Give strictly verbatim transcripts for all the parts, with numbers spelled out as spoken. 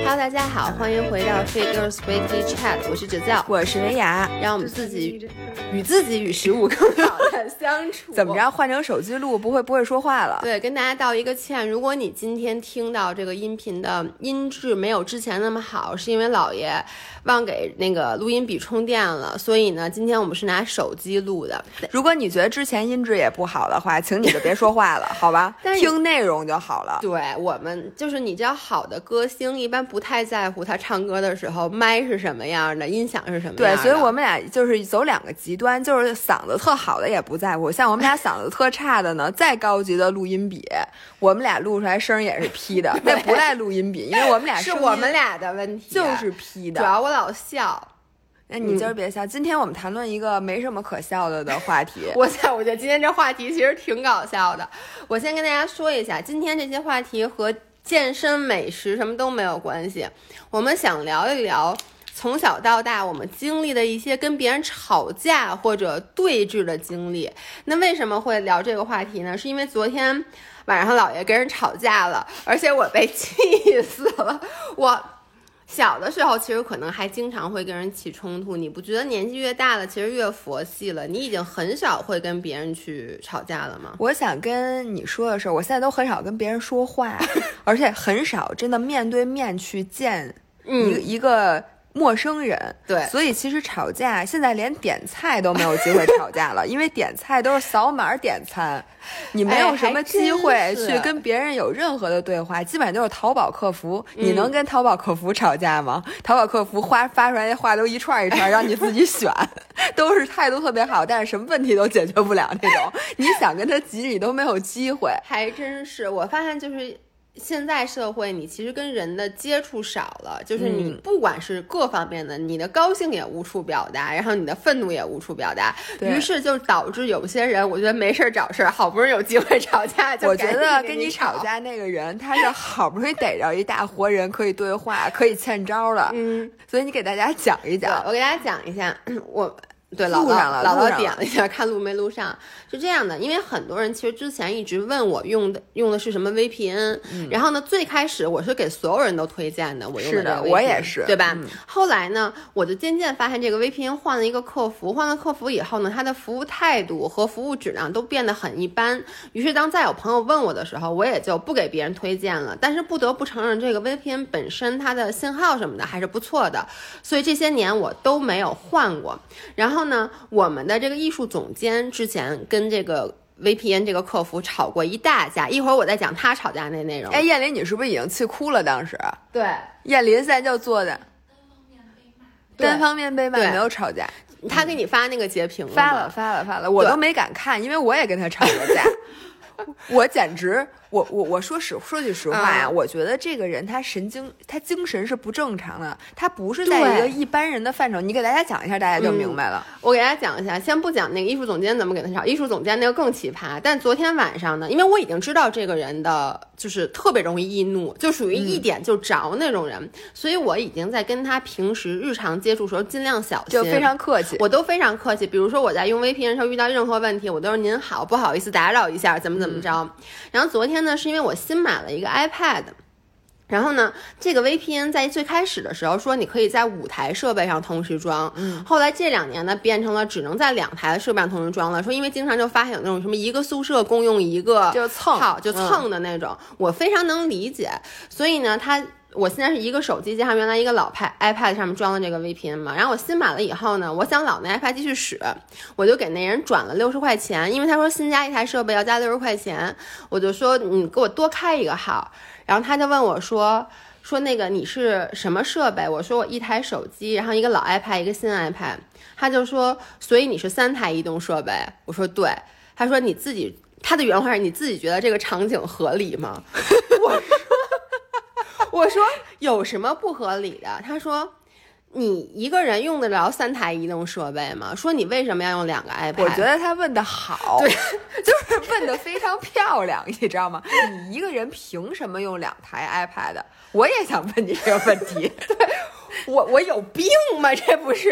Hello， 大家好，欢迎回到 FaithGirls Weekly Chat， 我是Jazzel，我是维雅，让我们自己与自己与食物更好的相处。怎么着，换成手机录不会不会说话了？对，跟大家道一个歉，如果你今天听到这个音频的音质没有之前那么好，是因为老爷忘给那个录音笔充电了，所以呢，今天我们是拿手机录的。如果你觉得之前音质也不好的话，请你就别说话了，好吧？听内容就好了。对，我们就是你知道，好的歌星一般不太在乎他唱歌的时候麦是什么样的，音响是什么样的。对，所以我们俩就是走两个极端，就是嗓子特好的也不在乎，像我们俩嗓子特差的呢，再高级的录音笔，我们俩录出来声也是 P 的，那不赖录音笔，因为我们俩是我们俩的问题，就是 P 的。主要我老笑。那你今儿别笑、嗯、今天我们谈论一个没什么可笑的的话题。我想我觉得今天这话题其实挺搞笑的。我先跟大家说一下，今天这些话题和健身、美食什么都没有关系，我们想聊一聊从小到大我们经历的一些跟别人吵架或者对峙的经历。那为什么会聊这个话题呢？是因为昨天晚上姥爷跟人吵架了，而且我被气死了。我小的时候其实可能还经常会跟人起冲突，你不觉得年纪越大了其实越佛系了，你已经很少会跟别人去吵架了吗？我想跟你说的是，我现在都很少跟别人说话而且很少真的面对面去见一个、嗯、一个陌生人。对，所以其实吵架现在连点菜都没有机会吵架了因为点菜都是扫码点餐，你没有什么机会去跟别人有任何的对话，基本上就是淘宝客服、嗯、你能跟淘宝客服吵架吗？淘宝客服花发出来的话都一串一串让你自己选都是态度特别好，但是什么问题都解决不了那种你想跟他急你都没有机会。还真是，我发现就是现在社会你其实跟人的接触少了，就是你不管是各方面的、嗯、你的高兴也无处表达，然后你的愤怒也无处表达，于是就导致有些人我觉得没事找事，好不容易有机会吵架就赶紧跟你吵。我觉得跟你吵架那个人他是好不容易逮着一大活人可以对话可以欠招了。嗯，所以你给大家讲一讲。我给大家讲一下，我对姥姥姥姥点了一下看录没录上，是这样的，因为很多人其实之前一直问我用的用的是什么 V P N、嗯、然后呢最开始我是给所有人都推荐的，我用的 V P N, 是的，我也是，对吧、嗯、后来呢我就渐渐发现这个 V P N 换了一个客服，换了客服以后呢它的服务态度和服务质量都变得很一般，于是当再有朋友问我的时候我也就不给别人推荐了。但是不得不承认这个 V P N 本身它的信号什么的还是不错的，所以这些年我都没有换过。然后然后呢，我们的这个艺术总监之前跟这个 V P N 这个客服吵过一大架，一会儿我再讲他吵架那内容。哎，燕林，你是不是已经气哭了？当时对，燕林现在就坐的单方面被骂，没有吵架。他给你发那个截屏了、嗯、发了发了发了，我都没敢看，因为我也跟他吵过架我简直，我我我说实说句实话呀、啊嗯，我觉得这个人他神经他精神是不正常的，他不是在一个一般人的范畴。你给大家讲一下，大家就明白了、嗯。我给大家讲一下，先不讲那个艺术总监怎么给他吵，艺术总监那个更奇葩。但昨天晚上呢，因为我已经知道这个人的就是特别容易易怒，就属于一点就着那种人，嗯、所以我已经在跟他平时日常接触的时候尽量小心，就非常客气，我都非常客气。比如说我在用 V P N 的时候遇到任何问题，我都是您好，不好意思打扰一下，怎么怎么着。嗯、然后昨天。那是因为我新买了一个 iPad， 然后呢这个 V P N 在最开始的时候说你可以在五台设备上同时装，后来这两年呢变成了只能在两台的设备上同时装了，说因为经常就发现有那种什么一个宿舍共用一个就蹭好就蹭的那种、嗯、我非常能理解。所以呢他我现在是一个手机加上原来一个老 iPad 上面装了这个 V P N 嘛，然后我新买了以后呢，我想老那 iPad 继续使，我就给那人转了六十块钱，因为他说新加一台设备要加六十块钱，我就说你给我多开一个号，然后他就问我说说那个你是什么设备？我说我一台手机，然后一个老 iPad， 一个新 iPad， 他就说所以你是三台移动设备？我说对，他说你自己，他的原话是你自己觉得这个场景合理吗？我说。我说有什么不合理的？他说你一个人用得着三台移动设备吗？说你为什么要用两个 iPad？ 我觉得他问得好，对，就是问得非常漂亮，你知道吗？你一个人凭什么用两台 iPad？ 我也想问你这个问题，对我我有病吗？这不是。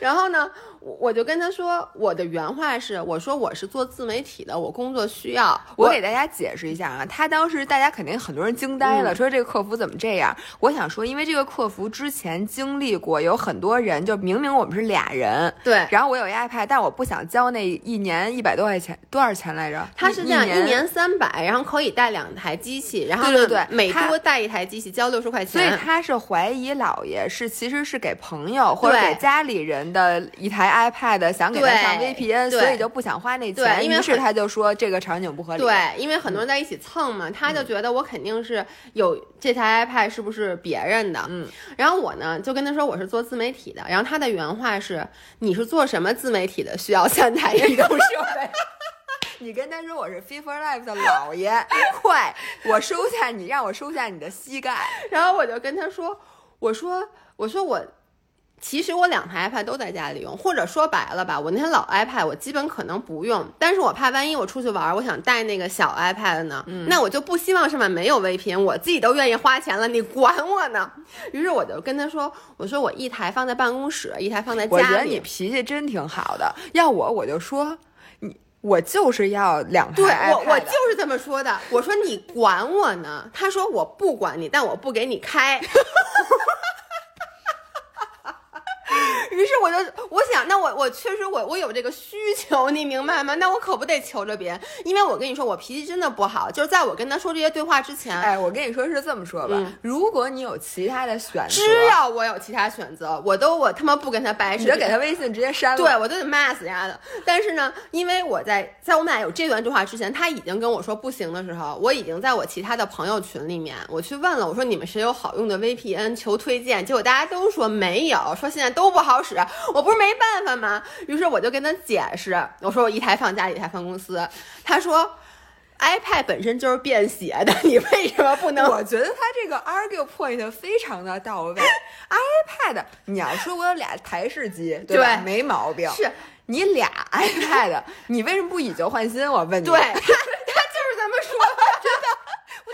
然后呢，我就跟他说，我的原话是，我说我是做自媒体的，我工作需要。我, 我给大家解释一下啊，他当时大家肯定很多人惊呆了、嗯、说这个客服怎么这样。我想说，因为这个客服之前经历过有很多人，就明明我们是俩人，对，然后我有一 iPad， 但我不想交那一年一百多块钱，多少钱来着？他是这样，一年, 一年三百，然后可以带两台机器，然后对对对，每多带一台机器交六十块钱。所以他是怀疑姥爷是其实是给朋友或者给家里人的一台 iPad， 想给他上 V P N， 所以就不想花那钱，因为是他就说这个场景不合理。对，因为很多人在一起蹭嘛、嗯、他就觉得我肯定是有这台 iPad 是不是别人的。嗯，然后我呢就跟他说我是做自媒体的，然后他的原话是，你是做什么自媒体的需要三台移动设备？你跟他说我是 Fit for Life 的姥爷，快，我收下你，让我收下你的膝盖。然后我就跟他说，我说我说我其实我两台 iPad 都在家里用，或者说白了吧，我那台老 iPad 我基本可能不用，但是我怕万一我出去玩，我想带那个小 iPad 呢、嗯、那我就不希望上面没有 V P N， 我自己都愿意花钱了，你管我呢？于是我就跟他说，我说我一台放在办公室，一台放在家里。我觉得你脾气真挺好的，要我我就说我就是要两台 iPad， 对，我我就是这么说的。我说你管我呢？他说我不管你，但我不给你开。于是我就我想，那我我确实我我有这个需求，你明白吗？那我可不得求着别人，因为我跟你说，我脾气真的不好。就是在我跟他说这些对话之前，哎，我跟你说是这么说吧，嗯、如果你有其他的选择，只要我有其他选择，我都我他妈不跟他掰扯，你就给他微信直接删了，对我都得骂死丫的。但是呢，因为我在在我们俩有这段对话之前，他已经跟我说不行的时候，我已经在我其他的朋友群里面我去问了，我说你们谁有好用的 V P N 求推荐，结果大家都说没有，说现在都不好使。我不是没办法吗？于是我就跟他解释，我说我一台放家里，一台放公司。他说 iPad 本身就是便携的，你为什么不能？我觉得他这个 argue point 非常的到位。iPad， 你要说我有俩台式机，对吧？对，没毛病。是你俩 iPad， 你为什么不以旧换新？我问你。对，他他就是这么说的，真的。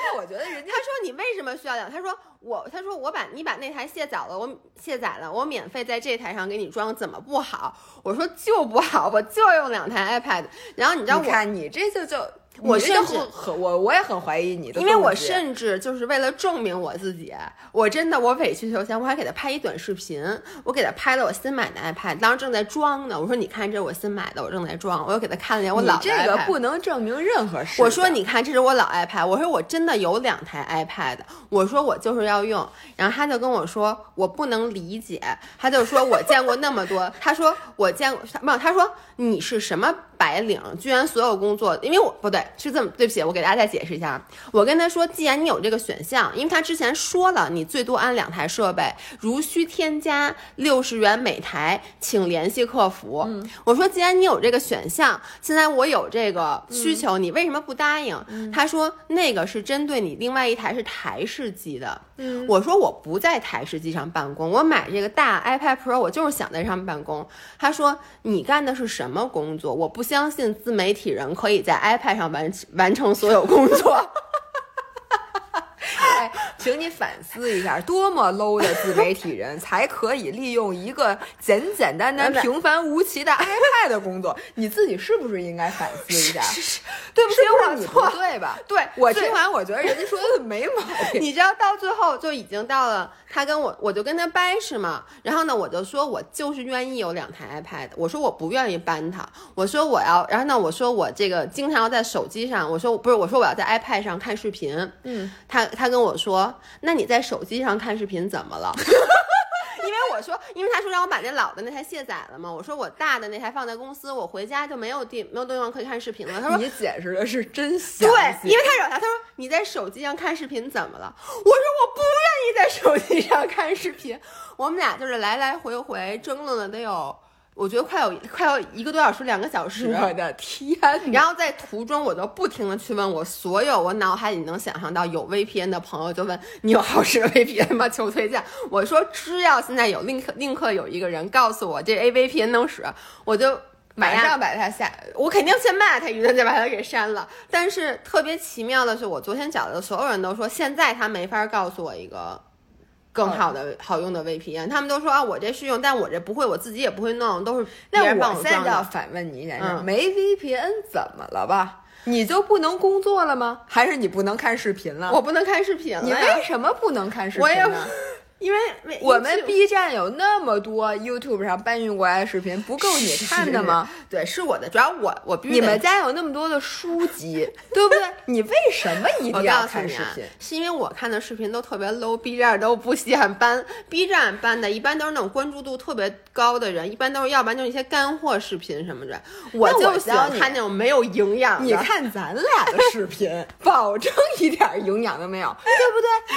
那我觉得人家他说你为什么需要两？他说我，他说我把你把那台卸载了，我卸载了，我免费在这台上给你装，怎么不好？我说就不好，我就用两台 iPad。然后你知道我，你看你这就就，我甚至我我也很怀疑你的，因为我甚至就是为了证明我自己，我真的我委曲求全，我还给他拍一短视频，我给他拍了我新买的 iPad， 当时正在装呢。我说你看，这我新买的，我正在装。我又给他看了一眼我老的 iPad， 你这个不能证明任何事。我说你看，这是我老 iPad， 我说我真的有两台 iPad， 我说我就是要。要用，然后他就跟我说我不能理解，他就说我见过那么多，他说我见过，没有，他说你是什么白领，居然所有工作，因为我不对，是这么，对不起，我给大家再解释一下，我跟他说，既然你有这个选项，因为他之前说了，你最多安两台设备，如需添加六十元每台，请联系客服。嗯，我说既然你有这个选项，现在我有这个需求，嗯、你为什么不答应？嗯、他说那个是针对你，另外一台是台式机的。嗯、我说我不在台式机上办公，我买这个大 iPad Pro， 我就是想在上办公。他说你干的是什么工作？我不相信自媒体人可以在 iPad 上完完成所有工作。哎，请你反思一下，多么 low 的自媒体人才可以利用一个简简单单平凡无奇的 iPad 的工作，你自己是不是应该反思一下？对不起，我你不对吧？对，我听完我觉得人家说的没毛病。你知道到最后就已经到了，他跟我我就跟他掰是吗？然后呢，我就说我就是愿意有两台 iPad， 我说我不愿意搬它，我说我要，然后呢，我说我这个经常要在手机上，我说不是，我说我要在 iPad 上看视频。嗯，他他跟我。我说，那你在手机上看视频怎么了？因为我说，因为他说让我把那老的那台卸载了嘛，我说我大的那台放在公司，我回家就没有地没有地方可以看视频了。他说你解释的是真详细。对，因为他找他，他说你在手机上看视频怎么了？我说我不愿意在手机上看视频。我们俩就是来来回回争论了得有。我觉得快有快有一个多小时，两个小时，我的天！然后在途中，我就不停的去问我所有我脑海里能想象到有 V P N 的朋友，就问你有好使的 V P N 吗？求推荐。我说只要现在有另另刻有一个人告诉我这 A V P N 能使，我就马上把它下。我肯定先骂他一顿，再把它给删了。但是特别奇妙的是，我昨天找的所有人都说，现在他没法告诉我一个。更好的、嗯、好用的 V P N。 他们都说啊，我这是用，但我这不会，我自己也不会弄，都是别人帮我装的。那我现在要反问你一下、嗯、没 V P N 怎么了吧？你就不能工作了吗？还是你不能看视频了？我不能看视频了。你为什么不能看视频呢？我也因为我们 B 站有那么多 YouTube 上搬运过来的视频，不够你看的吗？对，是我的，主要我我必须。你们家有那么多的书籍，对不对？你为什么一定要看视频？是因为我看的视频都特别 low， B 站都不稀罕搬。B 站搬的一般都是那种关注度特别高的人，一般都是要不然就是一些干货视频什么的。我就喜欢看那种没有营养的。你看咱俩的视频，保证一点营养都没有，对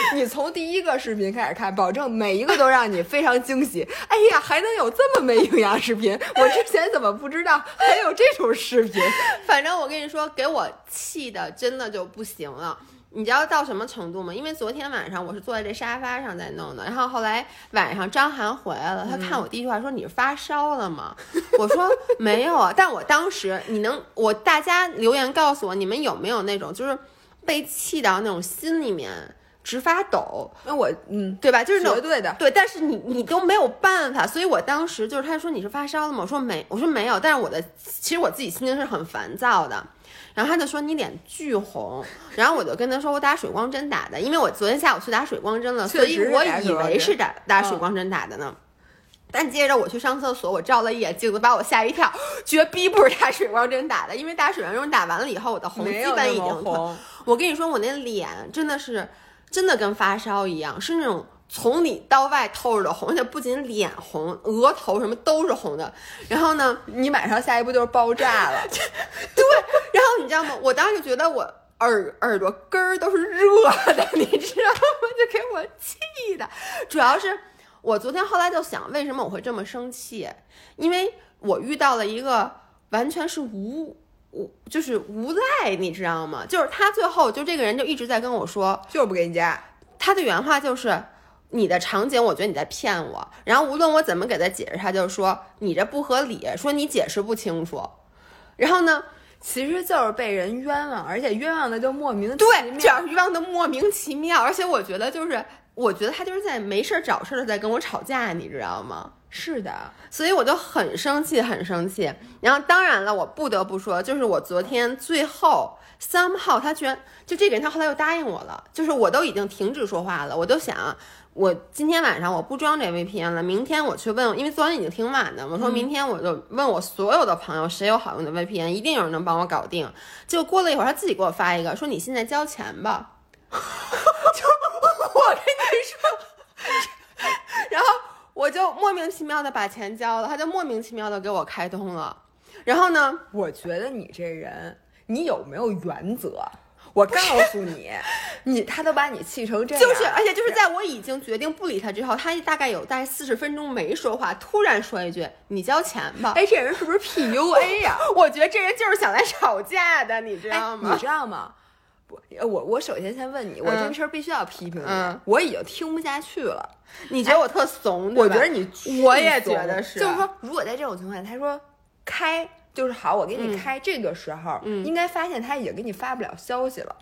不对？你从第一个视频开始看，保证。每一个都让你非常惊喜，哎呀，还能有这么没营养视频，我之前怎么不知道还有这种视频。反正我跟你说，给我气的真的就不行了。你知道到什么程度吗？因为昨天晚上我是坐在这沙发上在弄的，然后后来晚上张涵回来了，他看我第一句话说、嗯、你是发烧了吗？我说没有啊，但我当时你能我大家留言告诉我，你们有没有那种就是被气到那种心里面直发抖，那我嗯，对吧？就是绝对的，对。但是你你都没有办法，所以我当时就是他说你是发烧了吗？我说没，我说没有。但是我的其实我自己心情是很烦躁的。然后他就说你脸巨红，然后我就跟他说我打水光针打的，因为我昨天下午去打水光针了，所以我以为是打打水光针打的呢。嗯，但接着我去上厕所，我照了一眼镜子，把我吓一跳，绝逼不是打水光针打的，因为打水光针打完了以后，我的红基本已经红。我跟你说，我那脸真的是。真的跟发烧一样，是那种从里到外透着的红，而且不仅脸红，额头什么都是红的。然后呢，你马上下一步就是爆炸了。对，然后你知道吗？我当时就觉得我耳耳朵根儿都是热的，你知道吗？就给我气的。主要是我昨天后来就想，为什么我会这么生气？因为我遇到了一个完全是无。就是无赖，你知道吗？就是他最后就这个人就一直在跟我说，就是不给你加。他的原话就是：“你的场景，我觉得你在骗我。”然后无论我怎么给他解释，他就说：“你这不合理，说你解释不清楚。”然后呢，其实就是被人冤枉，而且冤枉的就莫名其妙。对，主要是冤枉的莫名其妙。而且我觉得就是，我觉得他就是在没事找事的在跟我吵架，你知道吗？是的，所以我就很生气，很生气。然后当然了，我不得不说，就是我昨天最后 somehow 他居然就这个人，他后来又答应我了，就是我都已经停止说话了，我都想我今天晚上我不装这 V P N 了，明天我去问，因为昨天已经挺晚的，我说明天我就问我所有的朋友谁有好用的 V P N， 一定有人能帮我搞定。结果过了一会儿，他自己给我发一个说你现在交钱吧。就我跟你说，然后。我就莫名其妙的把钱交了，他就莫名其妙的给我开通了。然后呢，我觉得你这人，你有没有原则？我告诉你，你他都把你气成这样，就是而且就是在我已经决定不理他之后，他大概有大概四十分钟没说话，突然说一句“你交钱吧”。哎，这人是不是 P U A 呀、啊？我觉得这人就是想来吵架的，你知道吗？哎、你知道吗？我我首先先问你，我这事儿必须要批评你、嗯，我已经听不下去了。你觉得我特怂？哎、我觉得你，我也觉得是。就是说，如果在这种情况下，他说开就是好，我给你开。嗯、这个时候、嗯、应该发现他已经给你发不了消息了，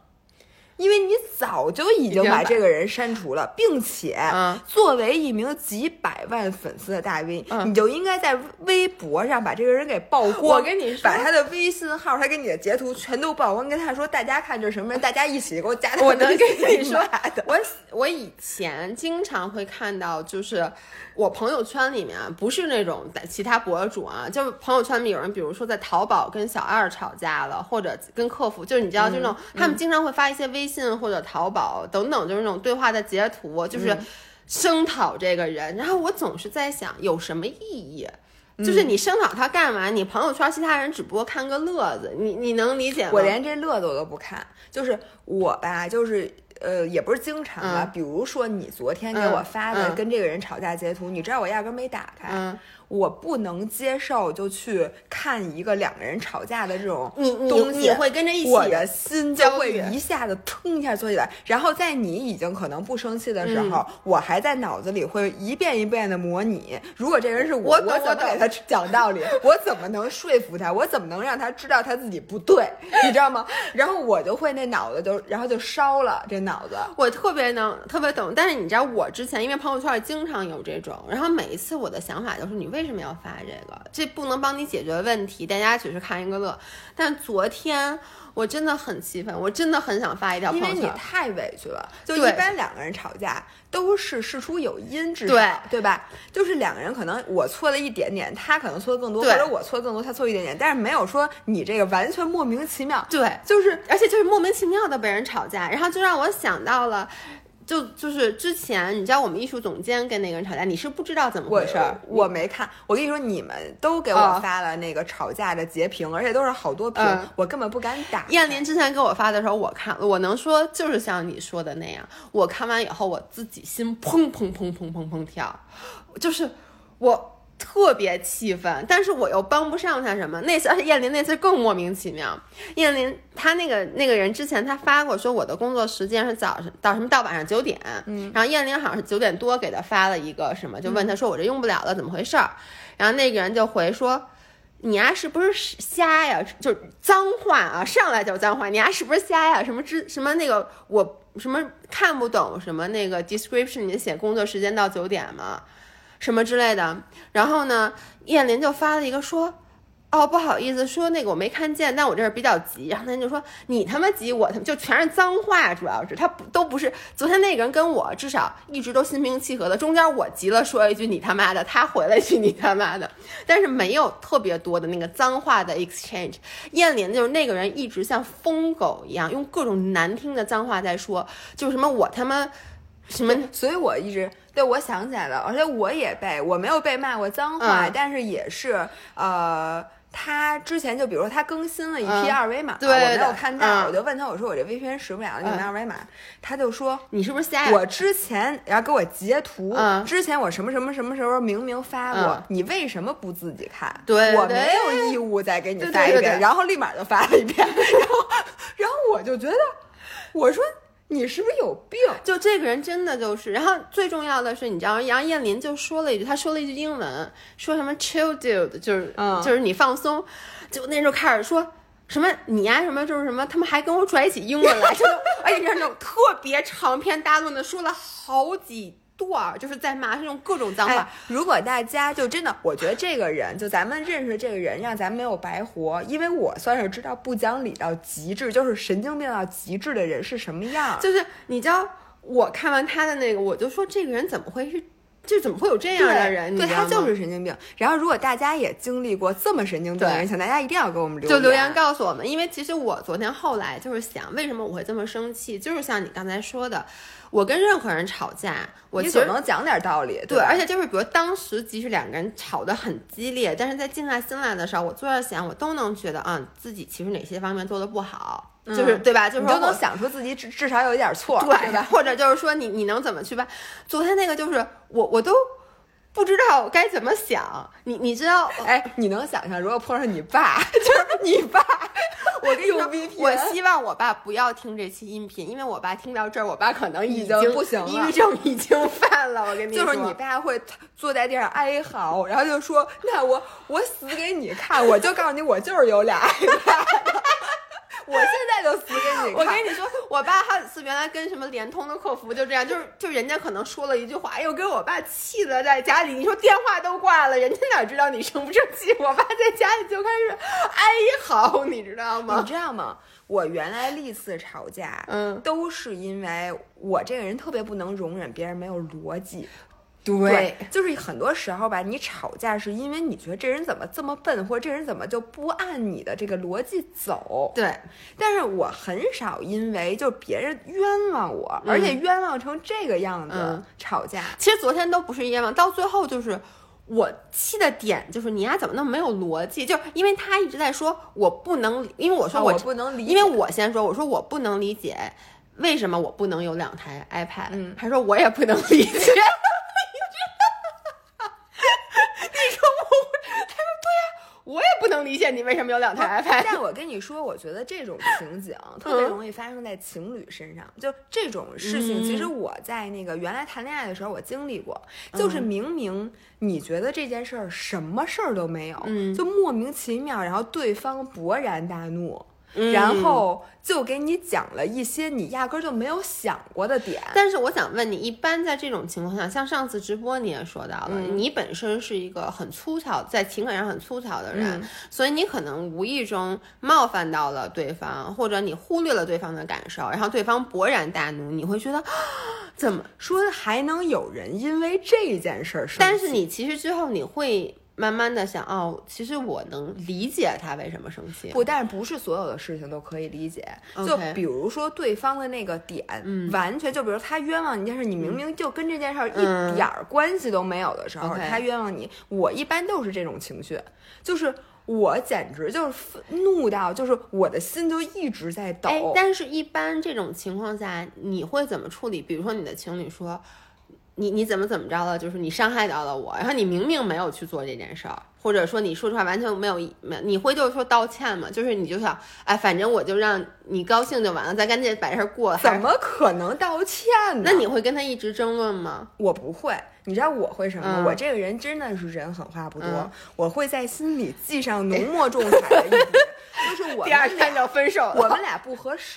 因为你早就已经把这个人删除了，并且、嗯、作为一名几百万粉丝的大 V，、嗯、你就应该在微博上把这个人给曝光。我跟你说，把他的微信号、他跟你的截图全都曝光，跟他说大家看这是什么人，大家一起给我加他的。我能跟你说的，我我以前经常会看到，就是我朋友圈里面不是那种其他博主啊，就朋友圈里有人，比如说在淘宝跟小二吵架了，或者跟客服，就是你知道这种、嗯，他们经常会发一些微。微信或者淘宝等等，就是那种对话的截图，就是声讨这个人、嗯、然后我总是在想有什么意义、嗯、就是你声讨他干嘛？你朋友圈其他人只不过看个乐子，你你能理解吗？我连这乐子我都不看，就是我吧，就是呃，也不是经常吧、嗯、比如说你昨天给我发的跟这个人吵架截图、嗯嗯、你知道我压根没打开、嗯，我不能接受就去看一个两个人吵架的这种东西，你会跟着一起，我的心就会一下子腾一下坐起来。然后在你已经可能不生气的时候、嗯、我还在脑子里会一遍一遍的模拟，如果这人是我，我怎么给他讲道理？我怎么能说服他？我怎么能让他知道他自己不对？你知道吗？然后我就会那脑子就然后就烧了，这脑脑子。我特别能特别懂，但是你知道我之前因为朋友圈经常有这种，然后每一次我的想法就是你为什么要发这个，这不能帮你解决问题，大家只是看一个乐。但昨天我真的很气愤，我真的很想发一条朋友圈，因为你太委屈了。就一般两个人吵架都是事出有因之，对对吧？就是两个人可能我错了一点点，他可能错的更多，或者我错的更多，他错一点点，但是没有说你这个完全莫名其妙。对，就是而且就是莫名其妙的被人吵架，然后就让我想到了。就就是之前你知道我们艺术总监跟那个人吵架，你是不知道怎么回事。 我, 我没看，我跟你说你们都给我发了那个吵架的截屏、哦、而且都是好多屏、嗯、我根本不敢打。燕林之前给我发的时候我看，我能说就是像你说的那样，我看完以后我自己心砰砰砰砰砰砰跳，就是我特别气愤，但是我又帮不上他什么。那次，而且燕林那次更莫名其妙。燕林他那个那个人之前他发过说我的工作时间是早上到什么到晚上九点，嗯，然后燕林好像是九点多给他发了一个什么，就问他说我这用不了了，怎么回事儿？然后那个人就回说。你丫、啊、是不是瞎呀？就是脏话啊，上来就脏话。你丫、啊、是不是瞎呀？什么之什么那个我什么看不懂什么那个 description， 你写工作时间到九点吗？什么之类的。然后呢，燕林就发了一个说，哦，不好意思，说那个我没看见，但我这儿比较急。然后他就说你他妈急，我他妈就全是脏话，主要是他不都不是。昨天那个人跟我至少一直都心平气和的，中间我急了说一句你他妈的，他回了一句你他妈的，但是没有特别多的那个脏话的 exchange。燕林就是那个人一直像疯狗一样用各种难听的脏话在说，就是什么我他妈什么，所以我一直。对，我想起来了，而且我也被，我没有被骂过脏话、嗯、但是也是呃他之前就比如说他更新了一批二维码、嗯、对对对，我没有看到、嗯、我就问他，我说我这 V P N 使不了你们二维码、嗯、他就说你是不是瞎呀？我之前然后给我截图、嗯、之前我什么什么什么时候明明发过、嗯、你为什么不自己看？对，我没有义务再给你发一遍。对对对对，然后立马就发了一遍然后然后我就觉得，我说你是不是有病？就这个人真的就是，然后最重要的是，你知道，杨燕林就说了一句，他说了一句英文，说什么 "chill dude"， 就是、嗯、就是你放松，就那时候开始说什么你呀、啊、什么就是什么，他们还跟我拽起英文来，就而且是那种特别长篇大论的，说了好几。段就是在骂这种各种脏话、哎、如果大家就真的，我觉得这个人就咱们认识这个人让咱们没有白活，因为我算是知道不讲理到极致，就是神经病到极致的人是什么样。就是你知道我看完他的那个我就说这个人怎么会是就怎么会有这样的人？ 对, 对他就是神经病。然后如果大家也经历过这么神经病的人，请大家一定要给我们留言，就留言告诉我们。因为其实我昨天后来就是想，为什么我会这么生气，就是像你刚才说的，我跟任何人吵架，我其实你总能讲点道理。 对, 对，而且就是比如当时即使两个人吵得很激烈，但是在静下心来的时候，我坐在想，我都能觉得啊、嗯，自己其实哪些方面做得不好，就是、嗯、对吧，就是说你都能想出自己至至少有一点错， 对, 对吧？或者就是说你你能怎么去吧。昨天那个就是我我都不知道该怎么想。你你知道，哎，你能想象如果碰上你爸就是你爸我跟你说，我希望我爸不要听这期音频，因为我爸听到这儿，我爸可能已经不行了，抑郁症已经犯了。我跟你说，就是你爸会坐在地上哀嚎，然后就说：“那我我死给你看，我就告诉你，我就是有俩iPad。”我现在就死给你看。我跟你说，我爸好几次原来跟什么联通的客服就这样，就是就人家可能说了一句话，哎呦，给我爸气的在家里，你说电话都挂了，人家哪知道你生不生气？我爸在家里就开始哀嚎，你知道吗？你知道吗？我原来历次吵架，嗯，都是因为我这个人特别不能容忍别人没有逻辑。对, 对，就是很多时候吧，你吵架是因为你觉得这人怎么这么笨，或者这人怎么就不按你的这个逻辑走。对，但是我很少因为就别人冤枉我、嗯、而且冤枉成这个样子、嗯、吵架。其实昨天都不是冤枉，到最后就是我气的点就是你呀、啊、怎么那么没有逻辑，就是因为他一直在说我不能，因为我说 我,、啊、我不能理解，因为我先说我说我不能理解为什么我不能有两台 iPad、嗯、他说我也不能理解我也不能理解你为什么有两台 iPad。 但我跟你说，我觉得这种情景特别容易发生在情侣身上、嗯、就这种事情其实我在那个原来谈恋爱的时候我经历过、嗯、就是明明你觉得这件事儿什么事儿都没有、嗯、就莫名其妙，然后对方勃然大怒。嗯、然后就给你讲了一些你压根就没有想过的点。但是我想问你，一般在这种情况下，像上次直播你也说到了、嗯、你本身是一个很粗糙，在情感上很粗糙的人、嗯、所以你可能无意中冒犯到了对方，或者你忽略了对方的感受，然后对方勃然大怒，你会觉得、啊、怎么说还能有人因为这件事儿生气。但是你其实之后你会慢慢的想，哦，其实我能理解他为什么生气。不，但是不是所有的事情都可以理解。Okay. 就比如说对方的那个点，嗯、完全就比如他冤枉你一件事，你明明就跟这件事一点关系都没有的时候，嗯、他冤枉你， okay. 我一般都是这种情绪，就是。我简直就是怒到，就是我的心就一直在抖。哎，但是一般这种情况下你会怎么处理？比如说你的情侣说你你怎么怎么着了，就是你伤害到了我，然后你明明没有去做这件事儿，或者说你说出来完全没有，你会就是说道歉吗？就是你就想，哎，反正我就让你高兴就完了，再赶紧把事儿过了。怎么可能道歉呢？那你会跟他一直争论吗？我不会，你知道我会什么、嗯、我这个人真的是人狠话不多、嗯、我会在心里记上浓墨重彩的一笔、哎、就是我们第二天就分手了，我们俩不合适。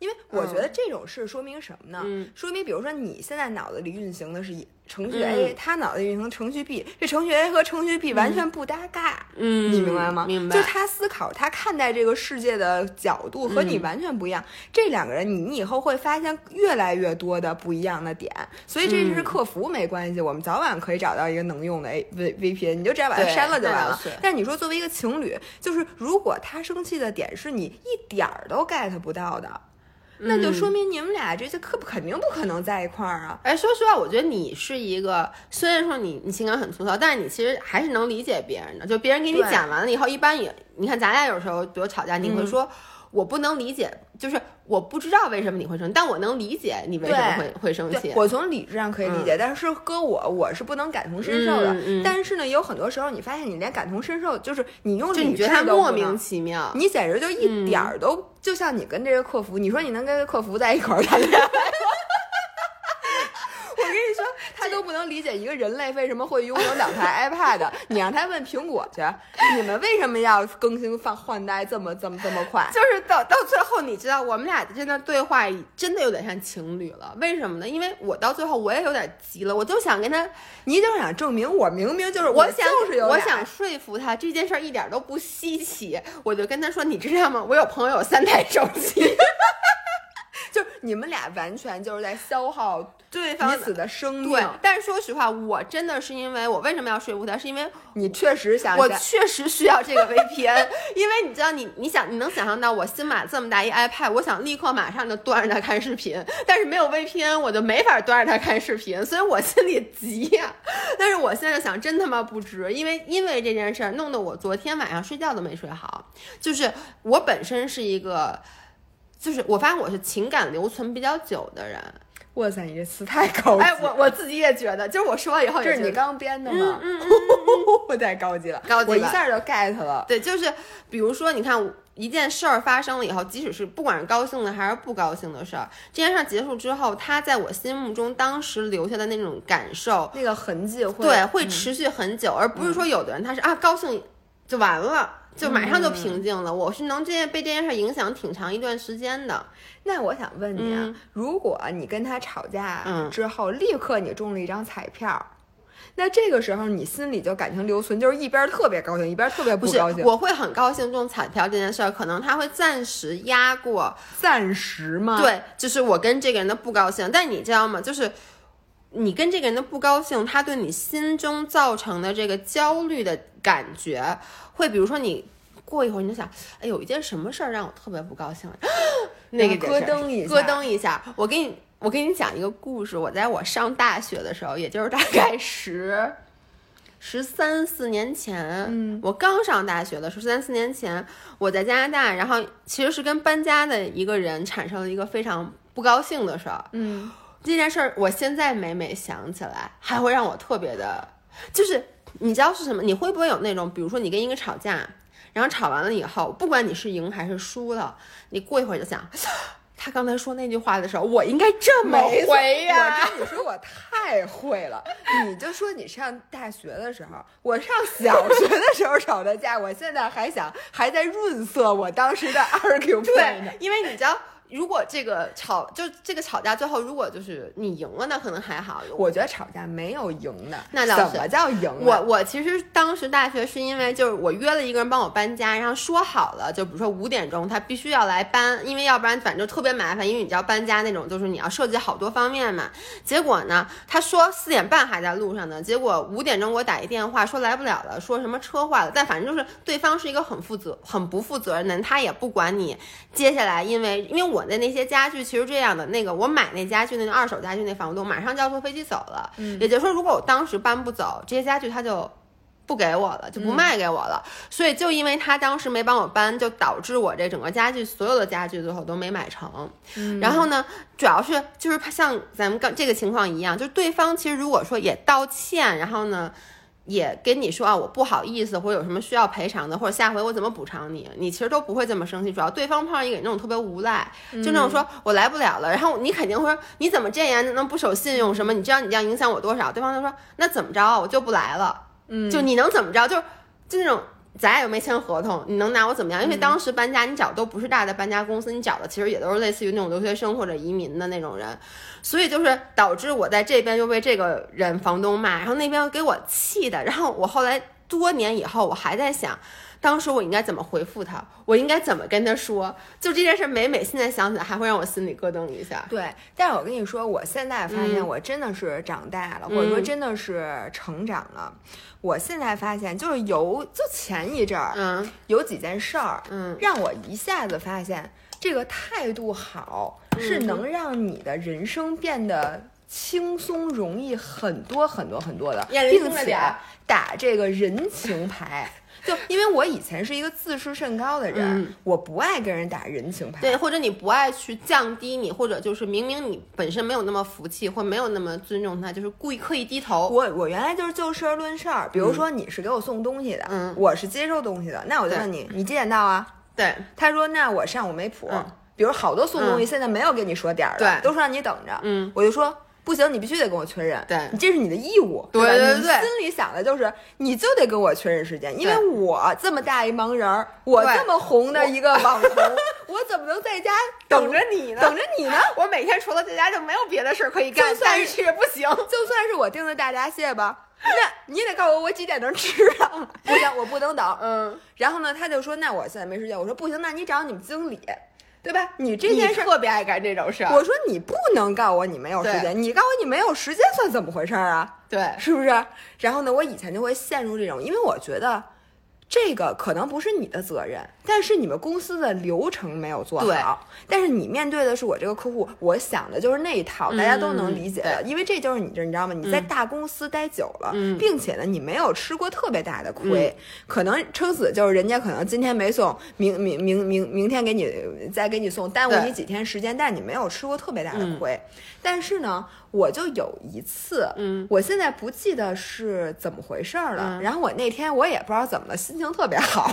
因为我觉得这种事说明什么呢、嗯、说明比如说你现在脑子里运行的是程序 A、嗯、他脑子运行程序 B， 这程序 A 和程序 B 完全不搭嘎，嗯，你明白吗？明白。就他思考他看待这个世界的角度和你完全不一样、嗯、这两个人你以后会发现越来越多的不一样的点，所以这是克服没关系、嗯、我们早晚可以找到一个能用的 V P N， 你就直接把它删了就完了。但你说作为一个情侣，就是如果他生气的点是你一点儿都 get 不到的，那就说明你们俩这些可肯定不可能在一块儿啊！哎，说实话，我觉得你是一个，虽然说你你情感很粗糙，但是你其实还是能理解别人的。就别人给你讲完了以后，一般也，你看咱俩有时候比如吵架，你会说、嗯、我不能理解，就是我不知道为什么你会生气，但我能理解你为什么会会生气。我从理智上可以理解，嗯、但是搁我我是不能感同身受的。嗯嗯、但是呢，有很多时候你发现你连感同身受，就是你用理智都莫名其妙，你简直就一点儿都、嗯。就像你跟这个客服，你说你能跟客服在一块儿谈恋爱，我跟你说，他都不能理解一个人类为什么会拥有两台 iPad。你让他问苹果去，你们为什么要更新放换代这么这么这么快？就是到到最后，你知道我们俩真的对话真的有点像情侣了。为什么呢？因为我到最后我也有点急了，我就想跟他，你就想证明我明明就是我想就是有我想说服他这件事一点都不稀奇，我就跟他说，你知道吗？我有朋友有三台手机。就是你们俩完全就是在消耗对方彼此的生命。对，但是说实话，我真的是因为我为什么要说服他，是因为你确实想，我确实需要这个 V P N， 因为你知道你，你想，你能想象到我新买这么大一 iPad， 我想立刻马上就端着它看视频，但是没有 V P N 我就没法端着它看视频，所以我心里急呀、啊。但是我现在想，真他妈不值，因为因为这件事弄得我昨天晚上睡觉都没睡好。就是我本身是一个。就是我发现我是情感留存比较久的人。哇塞，你这词太高级了！哎，我我自己也觉得，就是我说了以后也觉得，这是你刚编的吗？嗯嗯嗯、太高级了，高级了，我一下就 get 了。对，就是比如说，你看一件事儿发生了以后，即使是不管是高兴的还是不高兴的事儿，这件事结束之后，它在我心目中当时留下的那种感受，那个痕迹会对会持续很久，嗯、而不是说有的人他是啊高兴就完了。就马上就平静了、嗯、我是能这被这件事影响挺长一段时间的。那我想问你啊、嗯、如果你跟他吵架之后、嗯、立刻你中了一张彩票，那这个时候你心里就感情留存，就是一边特别高兴一边特别不高兴。不是，我会很高兴中彩票这件事儿，可能他会暂时压过。暂时吗？对，就是我跟这个人的不高兴。但你知道吗，就是你跟这个人的不高兴，他对你心中造成的这个焦虑的感觉，会比如说你过一会儿你就想，哎，有一件什么事儿让我特别不高兴，那个咯噔一下，咯噔一下。我给你，我给你讲一个故事。我在我上大学的时候，也就是大概十十三四年前，嗯，我刚上大学的时候，十三四年前，我在加拿大，然后其实是跟搬家的一个人产生了一个非常不高兴的事儿，嗯。这件事儿，我现在每每想起来，还会让我特别的，就是你知道是什么？你会不会有那种，比如说你跟一个吵架，然后吵完了以后，不管你是赢还是输了，你过一会儿就想，他刚才说那句话的时候，我应该这么回呀、啊！我跟你说，我太会了。你就说你上大学的时候，我上小学的时候吵的架，我现在还想还在润色我当时的 argument。对，因为你知道，如果这个吵就这个吵架最后如果就是你赢了，那可能还好。我觉得吵架没有赢的，那倒是。怎么叫赢？我我其实当时大学是因为就是我约了一个人帮我搬家，然后说好了，就比如说五点钟他必须要来搬，因为要不然反正特别麻烦，因为你知道搬家那种就是你要涉及好多方面嘛。结果呢，他说四点半还在路上呢，结果五点钟给我打一电话说来不了了，说什么车坏了。但反正就是对方是一个很负责、很不负责任的人，他也不管你。接下来，因为因为我的那些家具其实这样的，那个我买那家具那个二手家具那房东马上就要坐飞机走了，嗯、也就是说，如果我当时搬不走这些家具，他就不给我了，就不卖给我了、嗯、所以就因为他当时没帮我搬，就导致我这整个家具所有的家具最后都没买成、嗯、然后呢主要是就是像咱们刚这个情况一样，就对方其实如果说也道歉，然后呢也跟你说啊我不好意思，或者有什么需要赔偿的，或者下回我怎么补偿你，你其实都不会这么生气。主要对方碰上一个那种特别无赖，就那种说我来不了了，然后你肯定会说你怎么这样，能不守信用什么，你知道你这样影响我多少。对方就说那怎么着啊，我就不来了，嗯，就你能怎么着？就是就那种咱俩又没签合同，你能拿我怎么样？因为当时搬家你找都不是大的搬家公司，你找的其实也都是类似于那种留学生或者移民的那种人，所以就是导致我在这边又被这个人房东骂，然后那边又给我气的。然后我后来多年以后我还在想，当时我应该怎么回复他，我应该怎么跟他说，就这件事每每现在想起来还会让我心里咯噔一下。对，但是我跟你说我现在发现我真的是长大了、嗯、或者说真的是成长了、嗯、我现在发现就是有就前一阵儿、嗯、有几件事儿、嗯、让我一下子发现这个态度好、嗯、是能让你的人生变得轻松容易很多很多很多的，并且打这个人情牌。就因为我以前是一个自视甚高的人、嗯、我不爱跟人打人情牌。对，或者你不爱去降低你，或者就是明明你本身没有那么服气或没有那么尊重他，就是故意刻意低头。我我原来就是就事论事儿，比如说你是给我送东西的、嗯、我是接收东西的，那我就问你你几点到啊？对，他说那我上午没谱、嗯、比如好多送东西现在没有给你说点儿了、嗯、都是让你等着，嗯，我就说不行，你必须得跟我确认，对，你这是你的义务，对吧？对对对，你心里想的就是，你就得跟我确认时间，因为我这么大一盲人，我这么红的一个网红，我, 我怎么能在家等着你呢？等着你呢？我每天除了在家就没有别的事可以干，但是也不行。就算是我订的大闸蟹吧，那你得告诉我我几点能吃啊？不行，我不能等。嗯，然后呢，他就说那我现在没时间，我说不行，那你找你们经理。对吧？你这件事特别爱干这种事。我说你不能告我你没有时间，你告我你没有时间算怎么回事啊？对，是不是？然后呢，我以前就会陷入这种，因为我觉得这个可能不是你的责任，但是你们公司的流程没有做好。但是你面对的是我这个客户，我想的就是那一套，大家都能理解的，嗯、因为这就是你这，你知道吗？你在大公司待久了，嗯、并且呢，你没有吃过特别大的亏，嗯、可能撑死就是人家可能今天没送，明明明明明天给你再给你送，耽误你几天时间，但你没有吃过特别大的亏。嗯、但是呢，我就有一次，嗯，我现在不记得是怎么回事了。嗯、然后我那天我也不知道怎么了，心情特别好，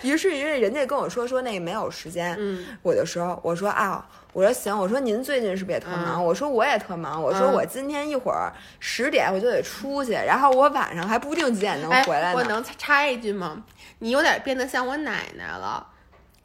于是因为人家跟我说说那个没有时间，嗯，我就说我说啊，我说行，我说您最近是不是也特忙？嗯、我说我也特忙，我说我今天一会儿十点我就得出去，然后我晚上还不定几点能回来呢。哎、我能插一句吗？你有点变得像我奶奶了。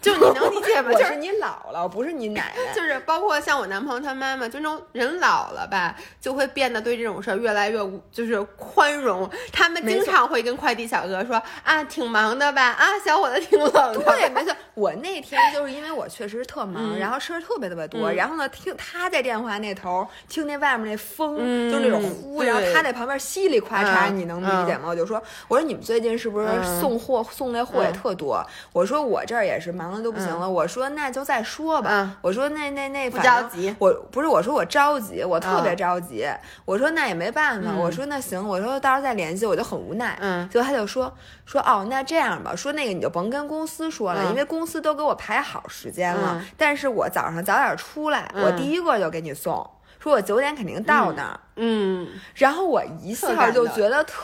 就你能理解吗？就是你老了，不是你奶奶。就是包括像我男朋友他妈妈，就那种人老了吧，就会变得对这种事儿越来越就是宽容。他们经常会跟快递小哥说啊，挺忙的吧？啊，小伙子挺冷的。对，没错。我那天就是因为我确实特忙，嗯、然后事儿特别特别多，嗯、然后呢，听他在电话那头听那外面那风，嗯、就是那种呼，然后他在旁边稀里夸嚓，嗯、你能理解吗？嗯、我就说，我说你们最近是不是送货、嗯、送那货也特多？嗯、我说我这儿也是忙。都不行了，嗯、我说那就再说吧。嗯、我说那那那不着急，我不是我说我着急，我特别着急。嗯、我说那也没办法，嗯、我说那行，我说到时候再联系，我就很无奈。嗯，结果他就说说哦，那这样吧，说那个你就甭跟公司说了，嗯、因为公司都给我排好时间了。嗯、但是我早上早点出来，嗯、我第一个就给你送。说我九点肯定到那儿，嗯，嗯，然后我一下就觉得特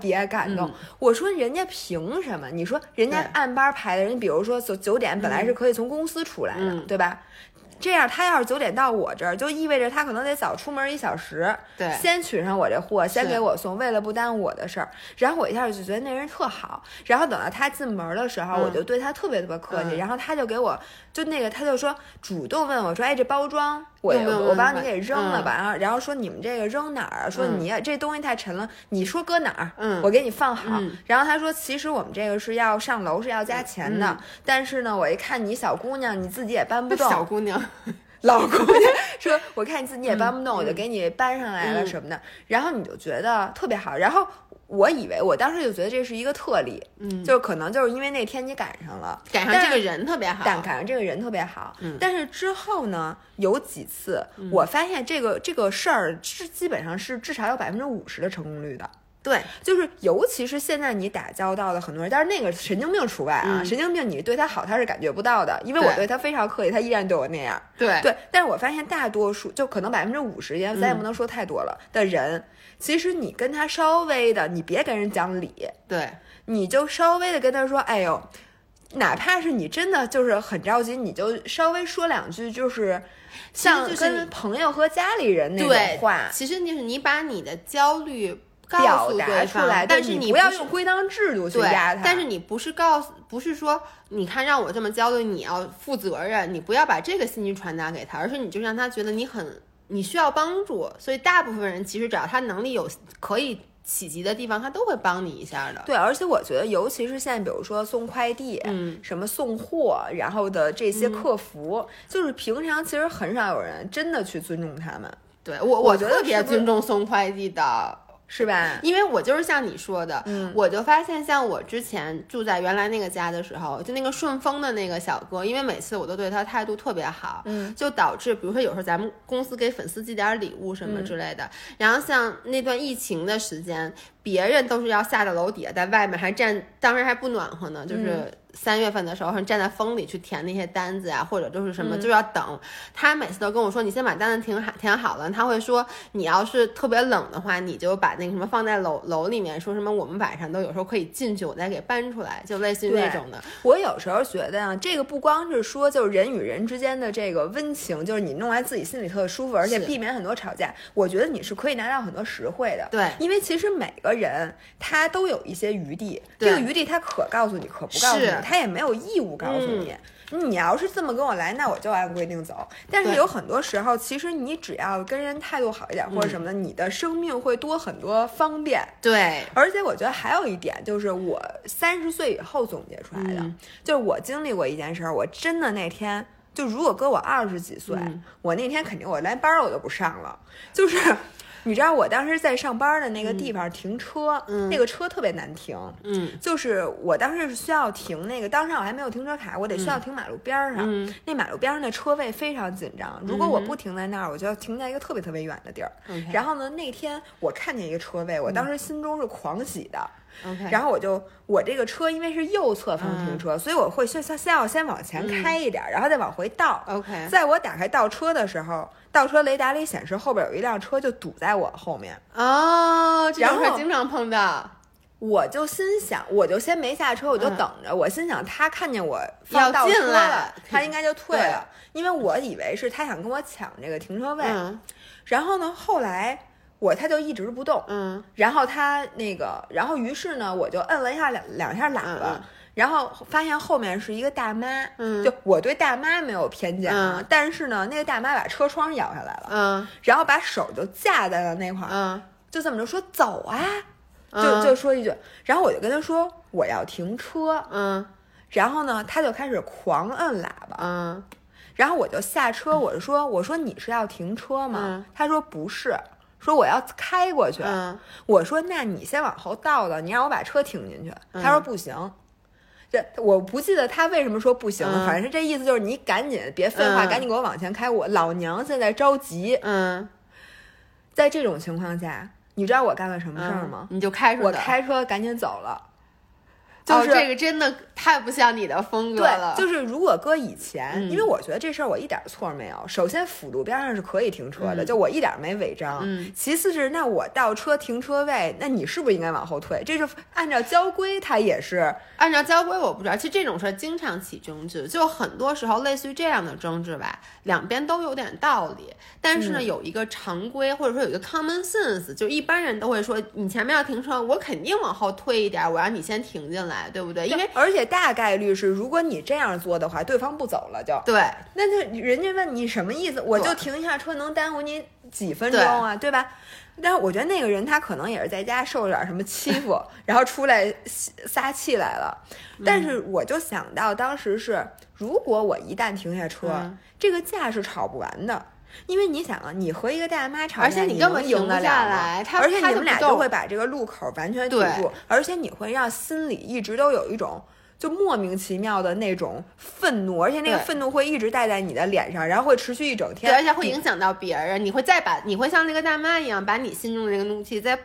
别感动。嗯、我说人家凭什么？你说人家按班排的人，比如说九点本来是可以从公司出来的，嗯、对吧？这样他要是九点到我这儿，就意味着他可能得早出门一小时，对，先取上我这货，先给我送，为了不耽误我的事儿。然后我一下就觉得那人特好，然后等到他进门的时候，嗯、我就对他特别特别客气、嗯，然后他就给我就那个他就说主动问我说，哎，这包装我、嗯、我帮你给扔了吧、嗯，然后说你们这个扔哪儿？说你、嗯、这东西太沉了，你说搁哪儿？嗯，我给你放好。嗯、然后他说其实我们这个是要上楼是要加钱的，嗯、但是呢，我一看你小姑娘你自己也搬不动，小姑娘。老姑娘说我看你自己也搬不动、嗯、我就给你搬上来了什么的、嗯、然后你就觉得特别好，然后我以为我当时就觉得这是一个特例，嗯，就可能就是因为那天你赶上了，赶上这个人特别好，赶上这个人特别好、嗯、但是之后呢有几次、嗯、我发现这个这个事儿是基本上是至少有百分之五十的成功率的，对，就是尤其是现在你打交道的很多人，但是那个神经病除外啊、嗯、神经病你对他好他是感觉不到的，因为我对他非常客气他依然对我那样，对对，但是我发现大多数就可能百分之五十，因为咱也不能说太多了、嗯、的人其实你跟他稍微的你别跟人讲理，对，你就稍微的跟他说，哎呦，哪怕是你真的就是很着急，你就稍微说两句，就是像跟朋友和家里人那种话，其实就是你把你的焦虑表达出来，但是你不要用规章制度去压他。但是你不是告诉，不是说你看让我这么焦虑，你要负责任，你不要把这个信息传达给他，而是你就让他觉得你很你需要帮助。所以大部分人其实只要他能力有可以企及的地方，他都会帮你一下的。对，而且我觉得，尤其是现在，比如说送快递，嗯，什么送货，然后的这些客服，嗯、就是平常其实很少有人真的去尊重他们。对我，我觉得特别尊重送快递的。是吧？因为我就是像你说的、嗯、我就发现像我之前住在原来那个家的时候，就那个顺丰的那个小哥，因为每次我都对他态度特别好、嗯、就导致比如说有时候咱们公司给粉丝寄点礼物什么之类的、嗯、然后像那段疫情的时间，别人都是要下到楼底下，在外面还站，当时还不暖和呢，就是三月份的时候站在风里去填那些单子啊，或者就是什么、嗯、就要等。他每次都跟我说你先把单子填填好了，他会说你要是特别冷的话，你就把那个什么放在楼楼里面，说什么我们晚上都有时候可以进去，我再给搬出来，就类似于那种的。我有时候觉得啊，这个不光是说就是人与人之间的这个温情，就是你弄来自己心里特舒服，而且避免很多吵架，我觉得你是可以拿到很多实惠的。对，因为其实每个人他都有一些余地，这个余地他可告诉你可不告诉你，他也没有义务告诉你、嗯、你要是这么跟我来，那我就按规定走。但是有很多时候其实你只要跟人态度好一点或者什么的、嗯、你的生命会多很多方便。对，而且我觉得还有一点，就是我三十岁以后总结出来的、嗯、就是我经历过一件事，我真的那天就如果搁我二十几岁、嗯、我那天肯定我连班我都不上了，就是你知道我当时在上班的那个地方停车、嗯、那个车特别难停，嗯，就是我当时是需要停那个，当时我还没有停车卡，我得需要停马路边上、嗯、那马路边上的车位非常紧张，如果我不停在那儿，我就要停在一个特别特别远的地儿、嗯、然后呢那天我看见一个车位，我当时心中是狂喜的、嗯Okay. 然后我就我这个车因为是右侧方停车、嗯、所以我会先要先往前开一点、嗯、然后再往回倒、okay. 在我打开倒车的时候，倒车雷达里显示后边有一辆车就堵在我后面，哦，这种车经常碰到。我就心想，我就先没下车，我就等着、嗯、我心想他看见我放倒车了他应该就退了，因为我以为是他想跟我抢这个停车位、嗯、然后呢后来我他就一直不动，嗯，然后他那个，然后于是呢，我就摁了一下两两下喇叭、嗯，然后发现后面是一个大妈，嗯，就我对大妈没有偏见啊、嗯，但是呢，那个大妈把车窗摇下来了，嗯，然后把手就架在了那块儿，嗯，就这么着说走啊，就就说一句，然后我就跟他说我要停车，嗯，然后呢，他就开始狂摁喇叭，嗯，然后我就下车，我就说我说你是要停车吗？嗯、他说不是。说我要开过去、嗯、我说那你先往后倒了，你让我把车停进去、嗯、他说不行，这我不记得他为什么说不行、嗯、反正这意思就是你赶紧别废话、嗯、赶紧给我往前开，我老娘现在着急。嗯，在这种情况下你知道我干了什么事儿吗、嗯、你就开出来，我开车赶紧走了。就是、哦、这个真的太不像你的风格了。对，就是如果搁以前、嗯、因为我觉得这事儿我一点错没有。首先辅路边上是可以停车的、嗯、就我一点没违章、嗯、其次是那我倒车停车位，那你是不是应该往后退，这是按照交规，它也是按照交规。我不知道，其实这种事经常起争执，就很多时候类似于这样的争执吧，两边都有点道理，但是呢、嗯、有一个常规或者说有一个 common sense， 就一般人都会说你前面要停车，我肯定往后退一点，我让你先停进来，对不对？因为而且大概率是如果你这样做的话，对方不走了就对，那就人家问你什么意思，我就停一下车能耽误你几分钟啊， 对, 对吧？但是我觉得那个人他可能也是在家受点什么欺负然后出来撒气来了。但是我就想到当时是如果我一旦停下车、嗯、这个架是吵不完的，因为你想啊，你和一个大妈吵架，而且你根本停不下来，而且你们俩就会把这个路口完全堵住，而且你会让心里一直都有一种就莫名其妙的那种愤怒，而且那个愤怒会一直带在你的脸上，然后会持续一整天，对，而且会影响到别人，你会再把你会像那个大妈一样，把你心中的那个怒气再